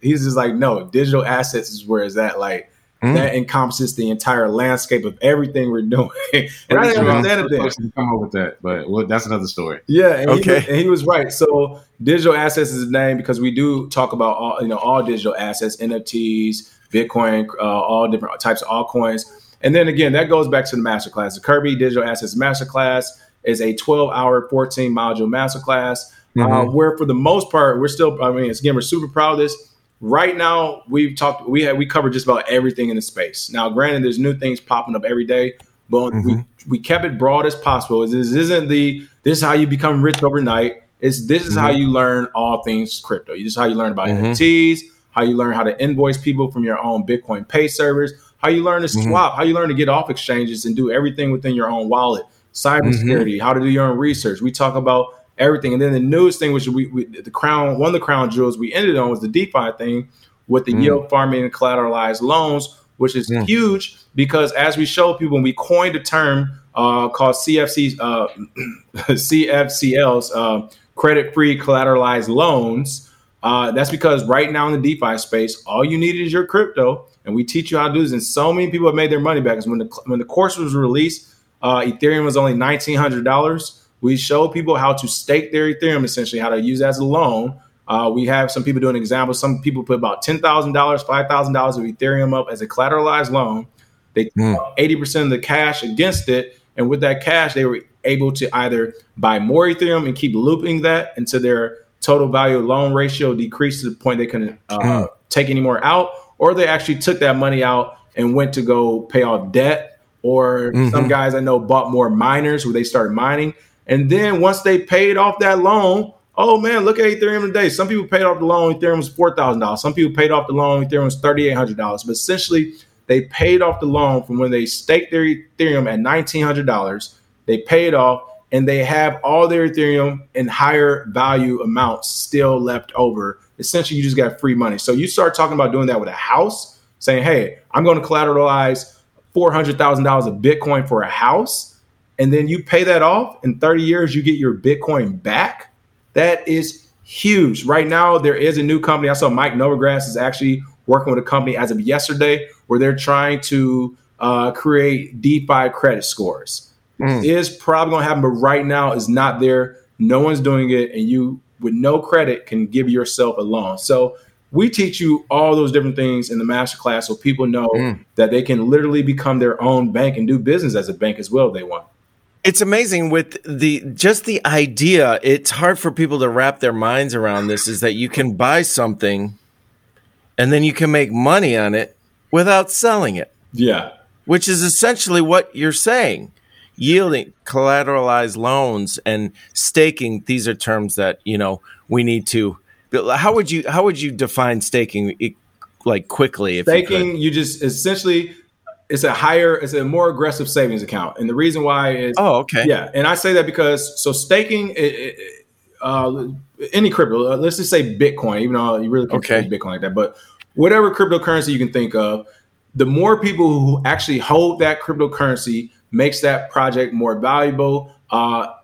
he's just like, no, digital assets is where it's at. Like, that encompasses the entire landscape of everything we're doing. And I didn't understand it. Come up with that, but that's another story. Yeah, and he was right. So digital assets is the name because we do talk about all digital assets, NFTs, Bitcoin, all different types of altcoins. And then again, that goes back to the masterclass. The Kirby Digital Assets Masterclass is a 12-hour, 14-module masterclass where for the most part, we're still, we're super proud of this. Right now, we covered just about everything in the space. Now, granted, there's new things popping up every day, but we kept it broad as possible. This isn't this is how you become rich overnight. This is how you learn all things crypto. This is how you learn about NFTs, how you learn how to invoice people from your own Bitcoin Pay servers, how you learn to swap, how you learn to get off exchanges and do everything within your own wallet, cybersecurity, how to do your own research. We talk about everything. And then the newest thing, which one of the crown jewels we ended on was the DeFi thing with the yield farming and collateralized loans, which is huge because as we show people, we coined a term called CFCLs, credit-free collateralized loans, That's because right now in the DeFi space, all you need is your crypto, and we teach you how to do this. And so many people have made their money back. Because when the course was released, Ethereum was only $1,900. We show people how to stake their Ethereum, essentially how to use that as a loan. We have some people doing examples. Some people put about $10,000, $5,000 of Ethereum up as a collateralized loan. They 80% of the cash against it. And with that cash, they were able to either buy more Ethereum and keep looping that until their total value loan ratio decreased to the point they couldn't take any more out, or they actually took that money out and went to go pay off debt. Or some guys I know bought more miners where they started mining. And then once they paid off that loan, oh man, look at Ethereum today. Some people paid off the loan, Ethereum was $4,000. Some people paid off the loan, Ethereum was $3,800. But essentially, they paid off the loan from when they staked their Ethereum at $1,900. They paid off, and they have all their Ethereum in higher value amounts still left over. Essentially, you just got free money. So you start talking about doing that with a house, saying, hey, I'm going to collateralize $400,000 of Bitcoin for a house, and then you pay that off. In 30 years, you get your Bitcoin back. That is huge. Right now, there is a new company. I saw Mike Novogratz is actually working with a company as of yesterday where they're trying to create DeFi credit scores. It is probably going to happen, but right now it's not there. No one's doing it, and you, with no credit, can give yourself a loan. So we teach you all those different things in the masterclass so people know that they can literally become their own bank and do business as a bank as well if they want. It's amazing with the idea. It's hard for people to wrap their minds around this, is that you can buy something and then you can make money on it without selling it. Yeah. Which is essentially what you're saying. Yielding, collateralized loans, and staking. These are terms that, you know, we need to. How would you define staking, like, quickly? If staking, you just essentially, it's a more aggressive savings account, and the reason why is and I say that because staking, any crypto, let's just say Bitcoin, even though you really can't say Bitcoin like that, but whatever cryptocurrency you can think of, the more people who actually hold that cryptocurrency makes that project more valuable.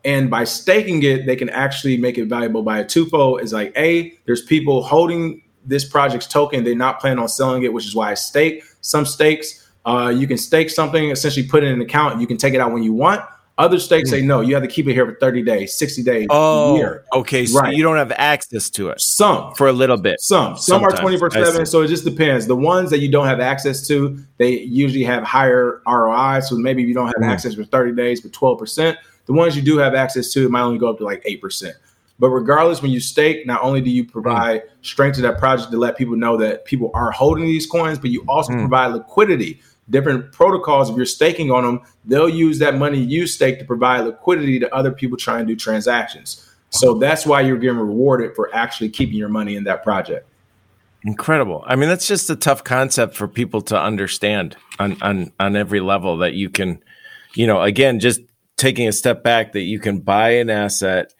And by staking it, they can actually make it valuable by a twofold. It's like, A, there's people holding this project's token. They're not planning on selling it, which is why I stake. Some stakes, you can stake something, essentially put it in an account, and you can take it out when you want. Other stakes say, no, you have to keep it here for 30 days, 60 days, a year. Okay, so you don't have access to it. Some. For a little bit. Some are 24/7, so it just depends. The ones that you don't have access to, they usually have higher ROI, so maybe you don't have access for 30 days, but 12%. The ones you do have access to, it might only go up to like 8%. But regardless, when you stake, not only do you provide strength to that project to let people know that people are holding these coins, but you also provide liquidity. Different protocols, if you're staking on them, they'll use that money you stake to provide liquidity to other people trying to do transactions. So that's why you're getting rewarded for actually keeping your money in that project. Incredible. I mean, that's just a tough concept for people to understand on every level, that you can, you know, again, just taking a step back, that you can buy an asset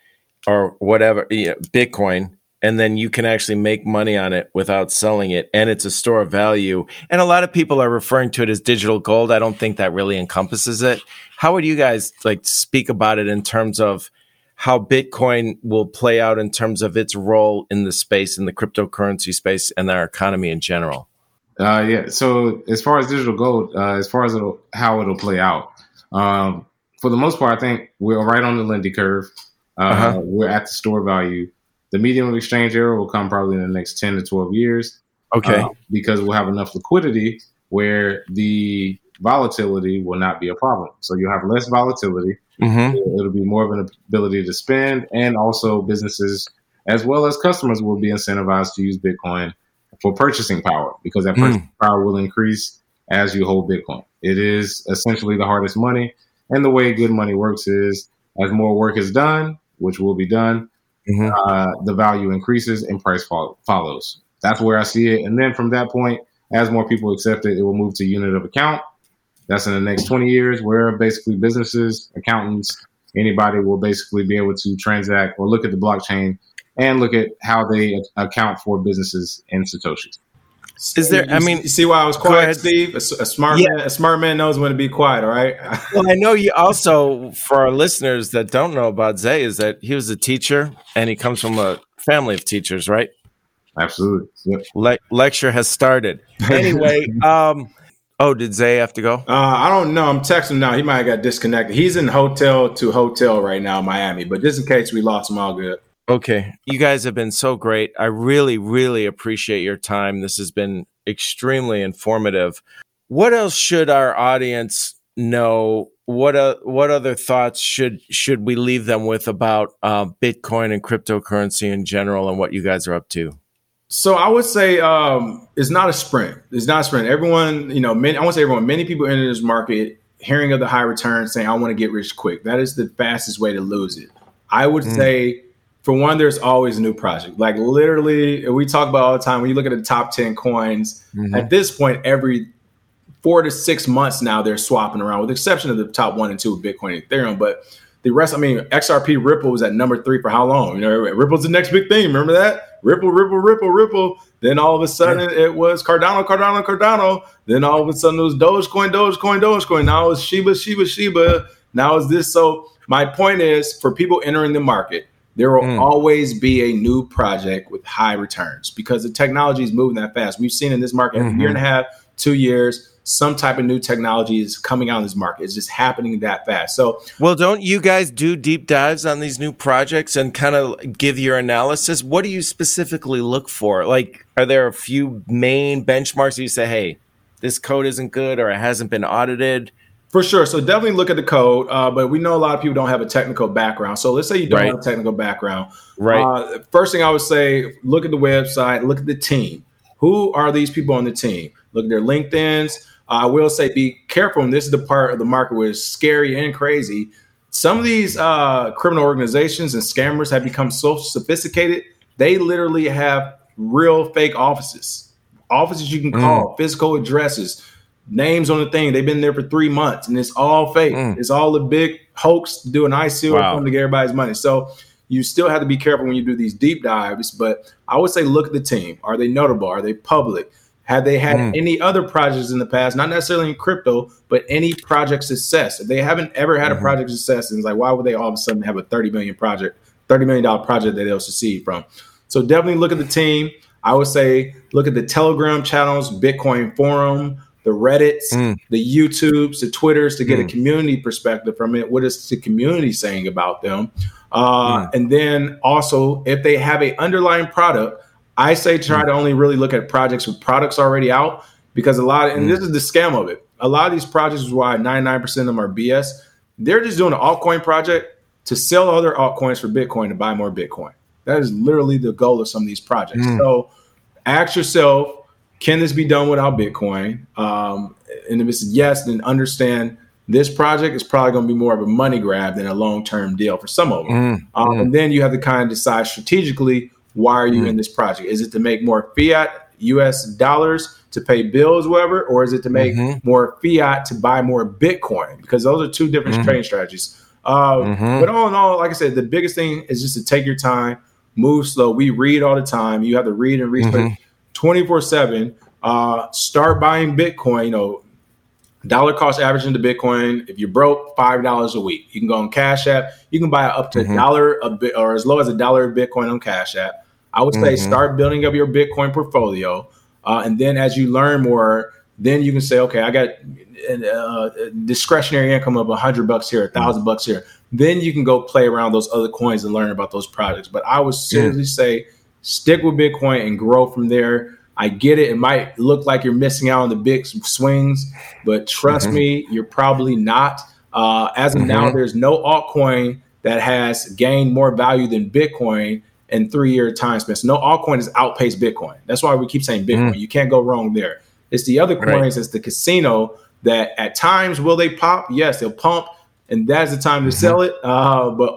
or whatever, Bitcoin, and then you can actually make money on it without selling it. And it's a store of value. And a lot of people are referring to it as digital gold. I don't think that really encompasses it. How would you guys like speak about it in terms of how Bitcoin will play out in terms of its role in the space, in the cryptocurrency space, and our economy in general? So as far as digital gold, as far as how it'll play out, for the most part, I think we're right on the Lindy curve. We're at the store value. The medium of exchange era will come probably in the next 10 to 12 years. Because we'll have enough liquidity where the volatility will not be a problem. So you'll have less volatility. It'll be more of an ability to spend, and also businesses as well as customers will be incentivized to use Bitcoin for purchasing power, because that purchasing power will increase as you hold Bitcoin. It is essentially the hardest money. And the way good money works is as more work is done, which will be done, the value increases and price follows. That's where I see it. And then from that point, as more people accept it, it will move to unit of account. That's in the next 20 years, where basically businesses, accountants, anybody will basically be able to transact or look at the blockchain and look at how they account for businesses in Satoshi. Is there? I mean, you see why I was quiet, Steve? A smart man knows when to be quiet. All right. Well, I know you also, for our listeners that don't know about Zay, is that he was a teacher and he comes from a family of teachers, right? Absolutely. Yep. Lecture has started. Anyway, oh, did Zay have to go? I don't know. I'm texting him now. He might have got disconnected. He's in hotel to hotel right now in Miami, but just in case we lost him, all good. Okay. You guys have been so great. I really, really appreciate your time. This has been extremely informative. What else should our audience know? What other thoughts should we leave them with about Bitcoin and cryptocurrency in general and what you guys are up to? So I would say it's not a sprint. It's not a sprint. Everyone, you know, many people enter this market hearing of the high return saying, I want to get rich quick. That is the fastest way to lose it. I would say, for one, there's always a new project. Like literally, we talk about all the time, when you look at the top 10 coins, at this point, every 4 to 6 months now, they're swapping around, with the exception of the top 1 and 2 of Bitcoin and Ethereum. But the rest, I mean, XRP Ripple was at number 3 for how long? You know, Ripple's the next big thing. Remember that? Ripple. Then all of a sudden it was Cardano. Then all of a sudden it was Dogecoin. Now it's Shiba. Now it's this. So my point is, for people entering the market, there will always be a new project with high returns because the technology is moving that fast. We've seen in this market a year and a half, 2 years, some type of new technology is coming out of this market. It's just happening that fast. So, well, don't you guys do deep dives on these new projects and kind of give your analysis? What do you specifically look for? Like, are there a few main benchmarks that you say, hey, this code isn't good or it hasn't been audited? For sure. So definitely look at the code, but we know a lot of people don't have a technical background. So let's say you don't have a technical background. Right. First thing I would say, look at the website, look at the team. Who are these people on the team? Look at their LinkedIn's. I will say be careful, and this is the part of the market where it's scary and crazy. Some of these criminal organizations and scammers have become so sophisticated, they literally have real fake offices you can call, physical addresses, names on the thing. They've been there for 3 months, and it's all fake. It's all a big hoax to do an ICO and come to get everybody's money. So you still have to be careful when you do these deep dives, but I would say look at the team. Are they notable? Are they public? Have they had any other projects in the past, not necessarily in crypto, but any project success? If they haven't ever had a project success, and it's like, why would they all of a sudden have a $30 million project that they'll succeed from? So definitely look at the team. I would say look at the Telegram channels, Bitcoin Forum, the Reddits, the YouTubes, the Twitters, to get a community perspective from it. What is the community saying about them? And then also, if they have an underlying product, I say try to only really look at projects with products already out, because a lot of, and this is the scam of it, a lot of these projects is why 99% of them are BS. They're just doing an altcoin project to sell other altcoins for Bitcoin to buy more Bitcoin. That is literally the goal of some of these projects. So ask yourself, can this be done without Bitcoin? And if it's yes, then understand this project is probably going to be more of a money grab than a long-term deal for some of them. And then you have to kind of decide strategically, why are you in this project? Is it to make more fiat US dollars to pay bills, whatever, or is it to make more fiat to buy more Bitcoin? Because those are two different trading strategies. But all in all, like I said, the biggest thing is just to take your time, move slow. We read all the time. You have to read and research. 24/7, start buying Bitcoin, you know, dollar cost average into Bitcoin. If you're broke, $5 a week. You can go on Cash App. You can buy up to $1 a bit, or as low as $1 of Bitcoin on Cash App. I would say start building up your Bitcoin portfolio. And then as you learn more, then you can say, okay, I got discretionary income of $100 here, $1,000 here. Then you can go play around those other coins and learn about those projects. But I would seriously say, stick with Bitcoin and grow from there. I get it. It might look like you're missing out on the big swings, but trust me, you're probably not. As of now, there's no altcoin that has gained more value than Bitcoin in 3-year time span. So no altcoin has outpaced Bitcoin. That's why we keep saying Bitcoin. You can't go wrong there. It's the other coins, it's the casino that at times will they pop? Yes, they'll pump, and that's the time to sell it. But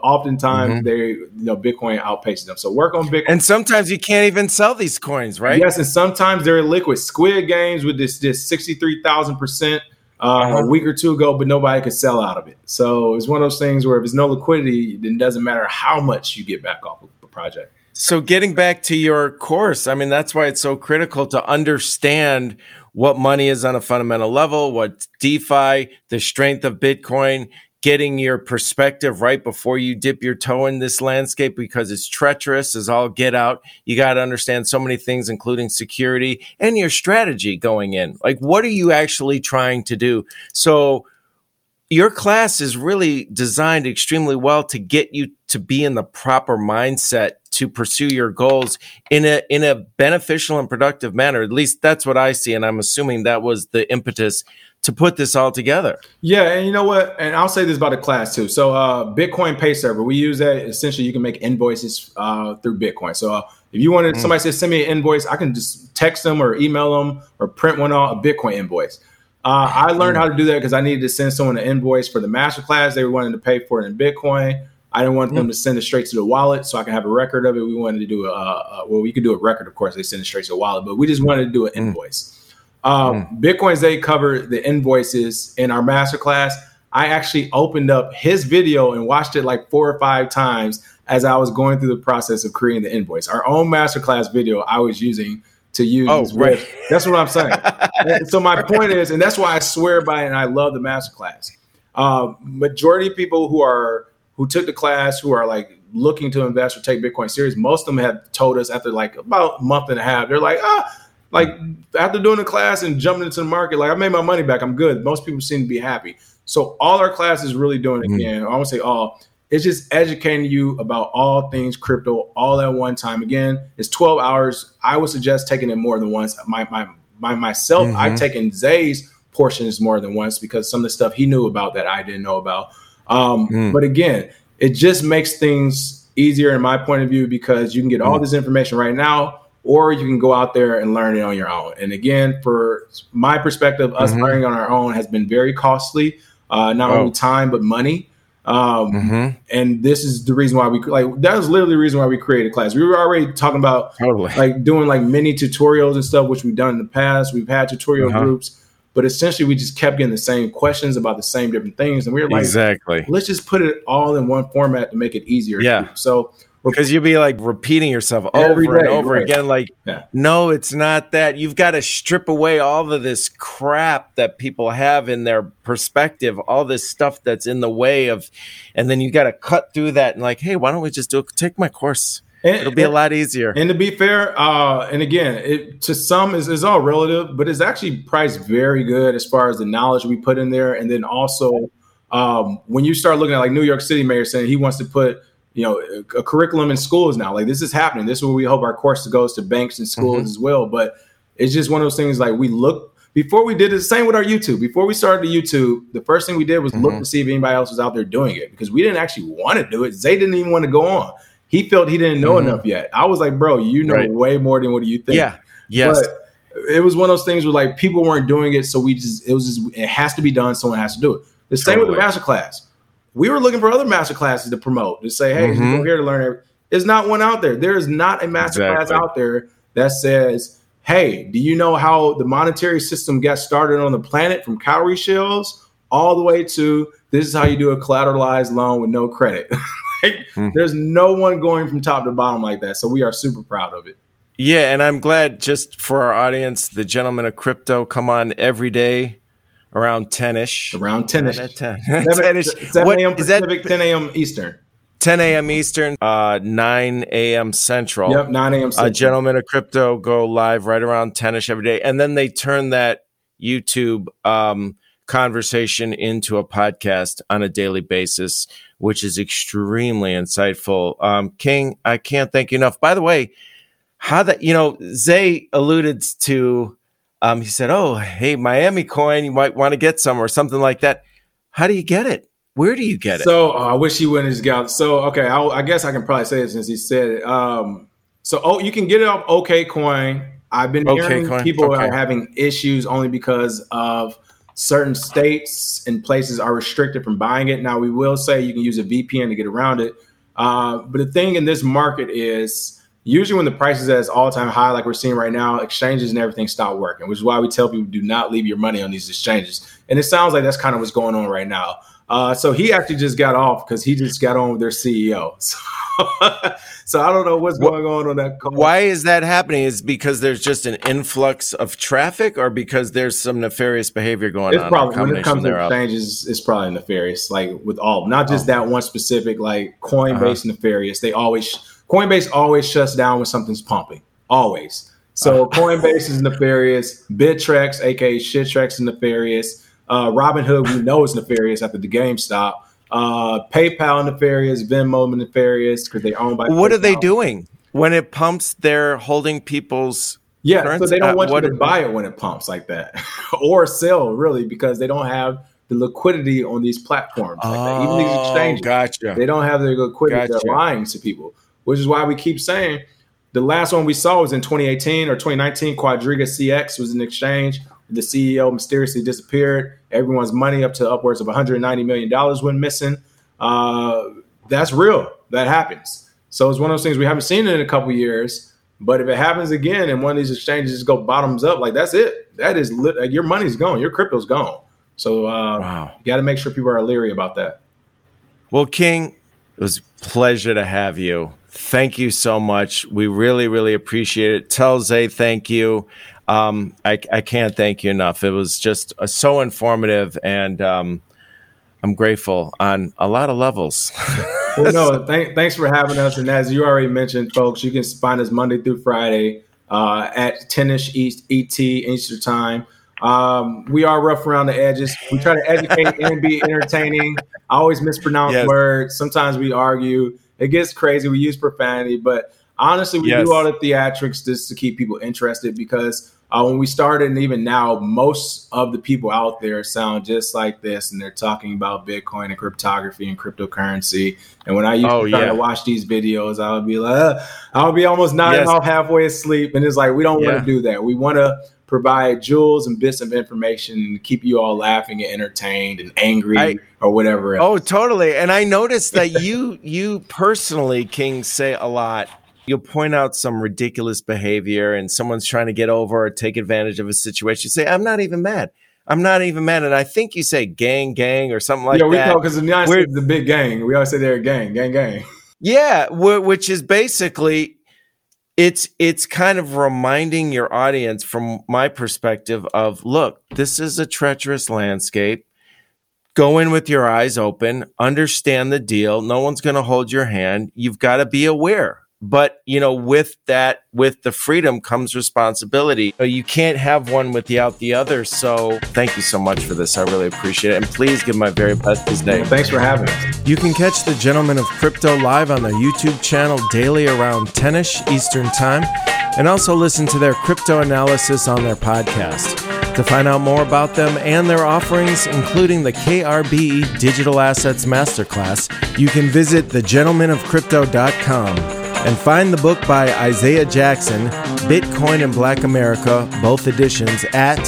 oftentimes they, you know, Bitcoin outpaces them. So work on Bitcoin. And sometimes you can't even sell these coins, right? Yes, and sometimes they're illiquid. Squid Games with this 63,000% a week or two ago, but nobody could sell out of it. So it's one of those things where if there's no liquidity, then it doesn't matter how much you get back off of the project. So getting back to your course, I mean, that's why it's so critical to understand what money is on a fundamental level, what DeFi, the strength of Bitcoin, getting your perspective right before you dip your toe in this landscape, because it's treacherous as all get out. You got to understand so many things, including security and your strategy going in. Like, what are you actually trying to do? So your class is really designed extremely well to get you to be in the proper mindset to pursue your goals in a beneficial and productive manner. At least that's what I see, and I'm assuming that was the impetus to put this all together. Yeah, and you know what? And I'll say this about the class too. So Bitcoin Pay Server, we use that. Essentially, you can make invoices through Bitcoin. So if you wanted, somebody says, send me an invoice, I can just text them or email them or print one out, a Bitcoin invoice. I learned how to do that because I needed to send someone an invoice for the masterclass. They were wanting to pay for it in Bitcoin. I didn't want them to send it straight to the wallet so I can have a record of it. We wanted to do we could do a record, of course, they send it straight to the wallet, but we just wanted to do an invoice. Bitcoin Zay covered the invoices in our masterclass. I actually opened up his video and watched it like 4 or 5 times as I was going through the process of creating the invoice. Our own masterclass video I was using to use. Oh, right. That's what I'm saying. So my point is, and that's why I swear by it and I love the masterclass. Majority of people who took the class, who are like looking to invest or take Bitcoin serious, most of them have told us after like about a month and a half, they're like, after doing the class and jumping into the market, like I made my money back, I'm good. Most people seem to be happy. So all our class is really doing, again, I won't say all, it's just educating you about all things crypto all at one time. Again, it's 12 hours. I would suggest taking it more than once. Myself, I've taken Zay's portions more than once because some of the stuff he knew about that I didn't know about. But again, it just makes things easier in my point of view because you can get all this information right now, or you can go out there and learn it on your own. And again, for my perspective, us learning on our own has been very costly, not only time, but money. And this is the reason why that was literally the reason why we created a class. We were already talking about doing like mini tutorials and stuff, which we've done in the past. We've had tutorial groups, but essentially we just kept getting the same questions about the same different things. And we were like, let's just put it all in one format to make it easier. Yeah. So because you'd be like repeating yourself over and over again. No, it's not that. You've got to strip away all of this crap that people have in their perspective, all this stuff that's in the way of, and then you got to cut through that and like, hey, why don't we just take my course? It'll be a lot easier. And to be fair, and again, it to some is all relative, but it's actually priced very good as far as the knowledge we put in there. And then also when you start looking at like New York City mayor saying he wants to put, a curriculum in schools now, like this is happening. This is where we hope our course goes to banks and schools as well. But it's just one of those things like we look before we did the same with our YouTube. Before we started the YouTube, the first thing we did was look to see if anybody else was out there doing it because we didn't actually want to do it. Zay didn't even want to go on. He felt he didn't know enough yet. I was like, bro, you know way more than what do you think? Yeah. Yes. But it was one of those things where like people weren't doing it. So it has to be done. Someone has to do it. The same with the masterclass. We were looking for other master classes to promote, to say, hey, we're here to learn everything. There's not one out there. There is not a master class out there that says, hey, do you know how the monetary system got started on the planet from cowrie shells all the way to this is how you do a collateralized loan with no credit? There's no one going from top to bottom like that. So we are super proud of it. Yeah, and I'm glad just for our audience, the Gentlemen of Crypto come on every day. Around 10-ish. 7 a.m. Pacific, 10 a.m. Eastern. 10 a.m. Eastern, 9 a.m. Central. Yep, 9 a.m. Central. Gentlemen of Crypto go live right around 10-ish every day. And then they turn that YouTube conversation into a podcast on a daily basis, which is extremely insightful. King, I can't thank you enough. By the way, Zay alluded to... he said, oh, hey, Miami Coin, you might want to get some or something like that. How do you get it? Where do you get it? So I wish he wouldn't have got. So, okay, I guess I can probably say it since he said it. You can get it off OK Coin. I've been hearing people are having issues only because of certain states and places are restricted from buying it. Now, we will say you can use a VPN to get around it. But the thing in this market is Usually when the price is at its all-time high, like we're seeing right now, exchanges and everything stop working, which is why we tell people do not leave your money on these exchanges. And it sounds like that's kind of what's going on right now. So he actually just got off because he just got on with their CEO. So I don't know what's going on that call. Why is that happening? Is because there's just an influx of traffic, or because there's some nefarious behavior going on? Probably, when it comes to exchanges, it's probably nefarious, like with all, not just that one specific, like Coinbase nefarious. They always, Coinbase always shuts down when something's pumping, always. So Coinbase is nefarious, Bittrex, aka Shittrex, is nefarious. Robinhood, we know, is nefarious after the GameStop. PayPal nefarious, Venmo nefarious, because they own by. What PayPal. Are they doing when it pumps? They're holding people's. Yeah, currency. So they don't want you to buy it when it pumps like that, or sell really, because they don't have the liquidity on these platforms. Like that. Even these exchanges, gotcha. They don't have their liquidity. Gotcha. They're lying to people, which is why we keep saying the last one we saw was in 2018 or 2019. Quadriga CX was an exchange. The CEO mysteriously disappeared. Everyone's money up to upwards of $190 million went missing. That's real. That happens. So it's one of those things we haven't seen it in a couple of years. But if it happens again and one of these exchanges just go bottoms up, like that's it. That is like your money's gone. Your crypto's gone. So you got to make sure people are leery about that. Well, King, it was a pleasure to have you. Thank you so much. We really, really appreciate it. Tell Zay thank you. I can't thank you enough. It was just so informative, and I'm grateful on a lot of levels. Well, no, thanks for having us. And as you already mentioned, folks, you can find us Monday through Friday at 10-ish ET Eastern Time. We are rough around the edges. We try to educate and be entertaining. I always mispronounce words. Sometimes we argue. It gets crazy. We use profanity, but honestly, we do all the theatrics just to keep people interested, because when we started and even now, most of the people out there sound just like this, and they're talking about Bitcoin and cryptography and cryptocurrency. And when I used to try to watch these videos, I would be like, I'll be almost nodding off, halfway asleep. And it's like, we don't want to do that. We want to provide jewels and bits of information and keep you all laughing and entertained and angry or whatever else. Oh, totally. And I noticed that you personally, King, say a lot. You'll point out some ridiculous behavior and someone's trying to get over or take advantage of a situation. You say, I'm not even mad. I'm not even mad. And I think you say gang or something like that. Yeah, because the United States is a big gang. We always say they're a gang. Yeah, which is basically... It's kind of reminding your audience, from my perspective, of, look, this is a treacherous landscape. Go in with your eyes open, understand the deal. No one's going to hold your hand. You've got to be aware. But, with that, with the freedom comes responsibility. You can't have one without the other. So thank you so much for this. I really appreciate it. And please give my very best this day. Thanks for having us. You can catch the Gentlemen of Crypto live on their YouTube channel daily around 10-ish Eastern Time, and also listen to their crypto analysis on their podcast. To find out more about them and their offerings, including the KRBE Digital Assets Masterclass, you can visit thegentlemenofcrypto.com. And find the book by Isaiah Jackson, Bitcoin and Black America, both editions, at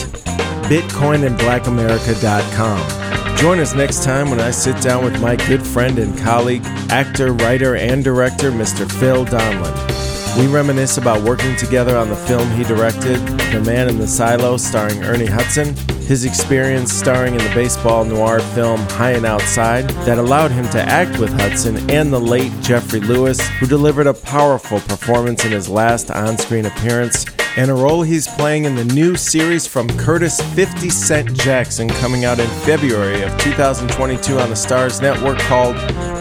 bitcoinandblackamerica.com. Join us next time when I sit down with my good friend and colleague, actor, writer, and director, Mr. Phil Donlan. We reminisce about working together on the film he directed, The Man in the Silo, starring Ernie Hudson, his experience starring in the baseball noir film High and Outside that allowed him to act with Hudson and the late Jeffrey Lewis, who delivered a powerful performance in his last on-screen appearance, and a role he's playing in the new series from Curtis 50 Cent Jackson coming out in February of 2022 on the Stars Network, called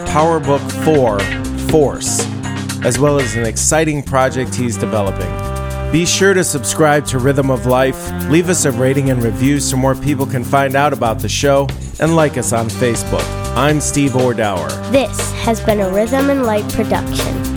Power Book 4 Force, as well as an exciting project he's developing. Be sure to subscribe to Rhythm of Life, leave us a rating and review so more people can find out about the show, and like us on Facebook. I'm Steve Ordauer. This has been a Rhythm and Light production.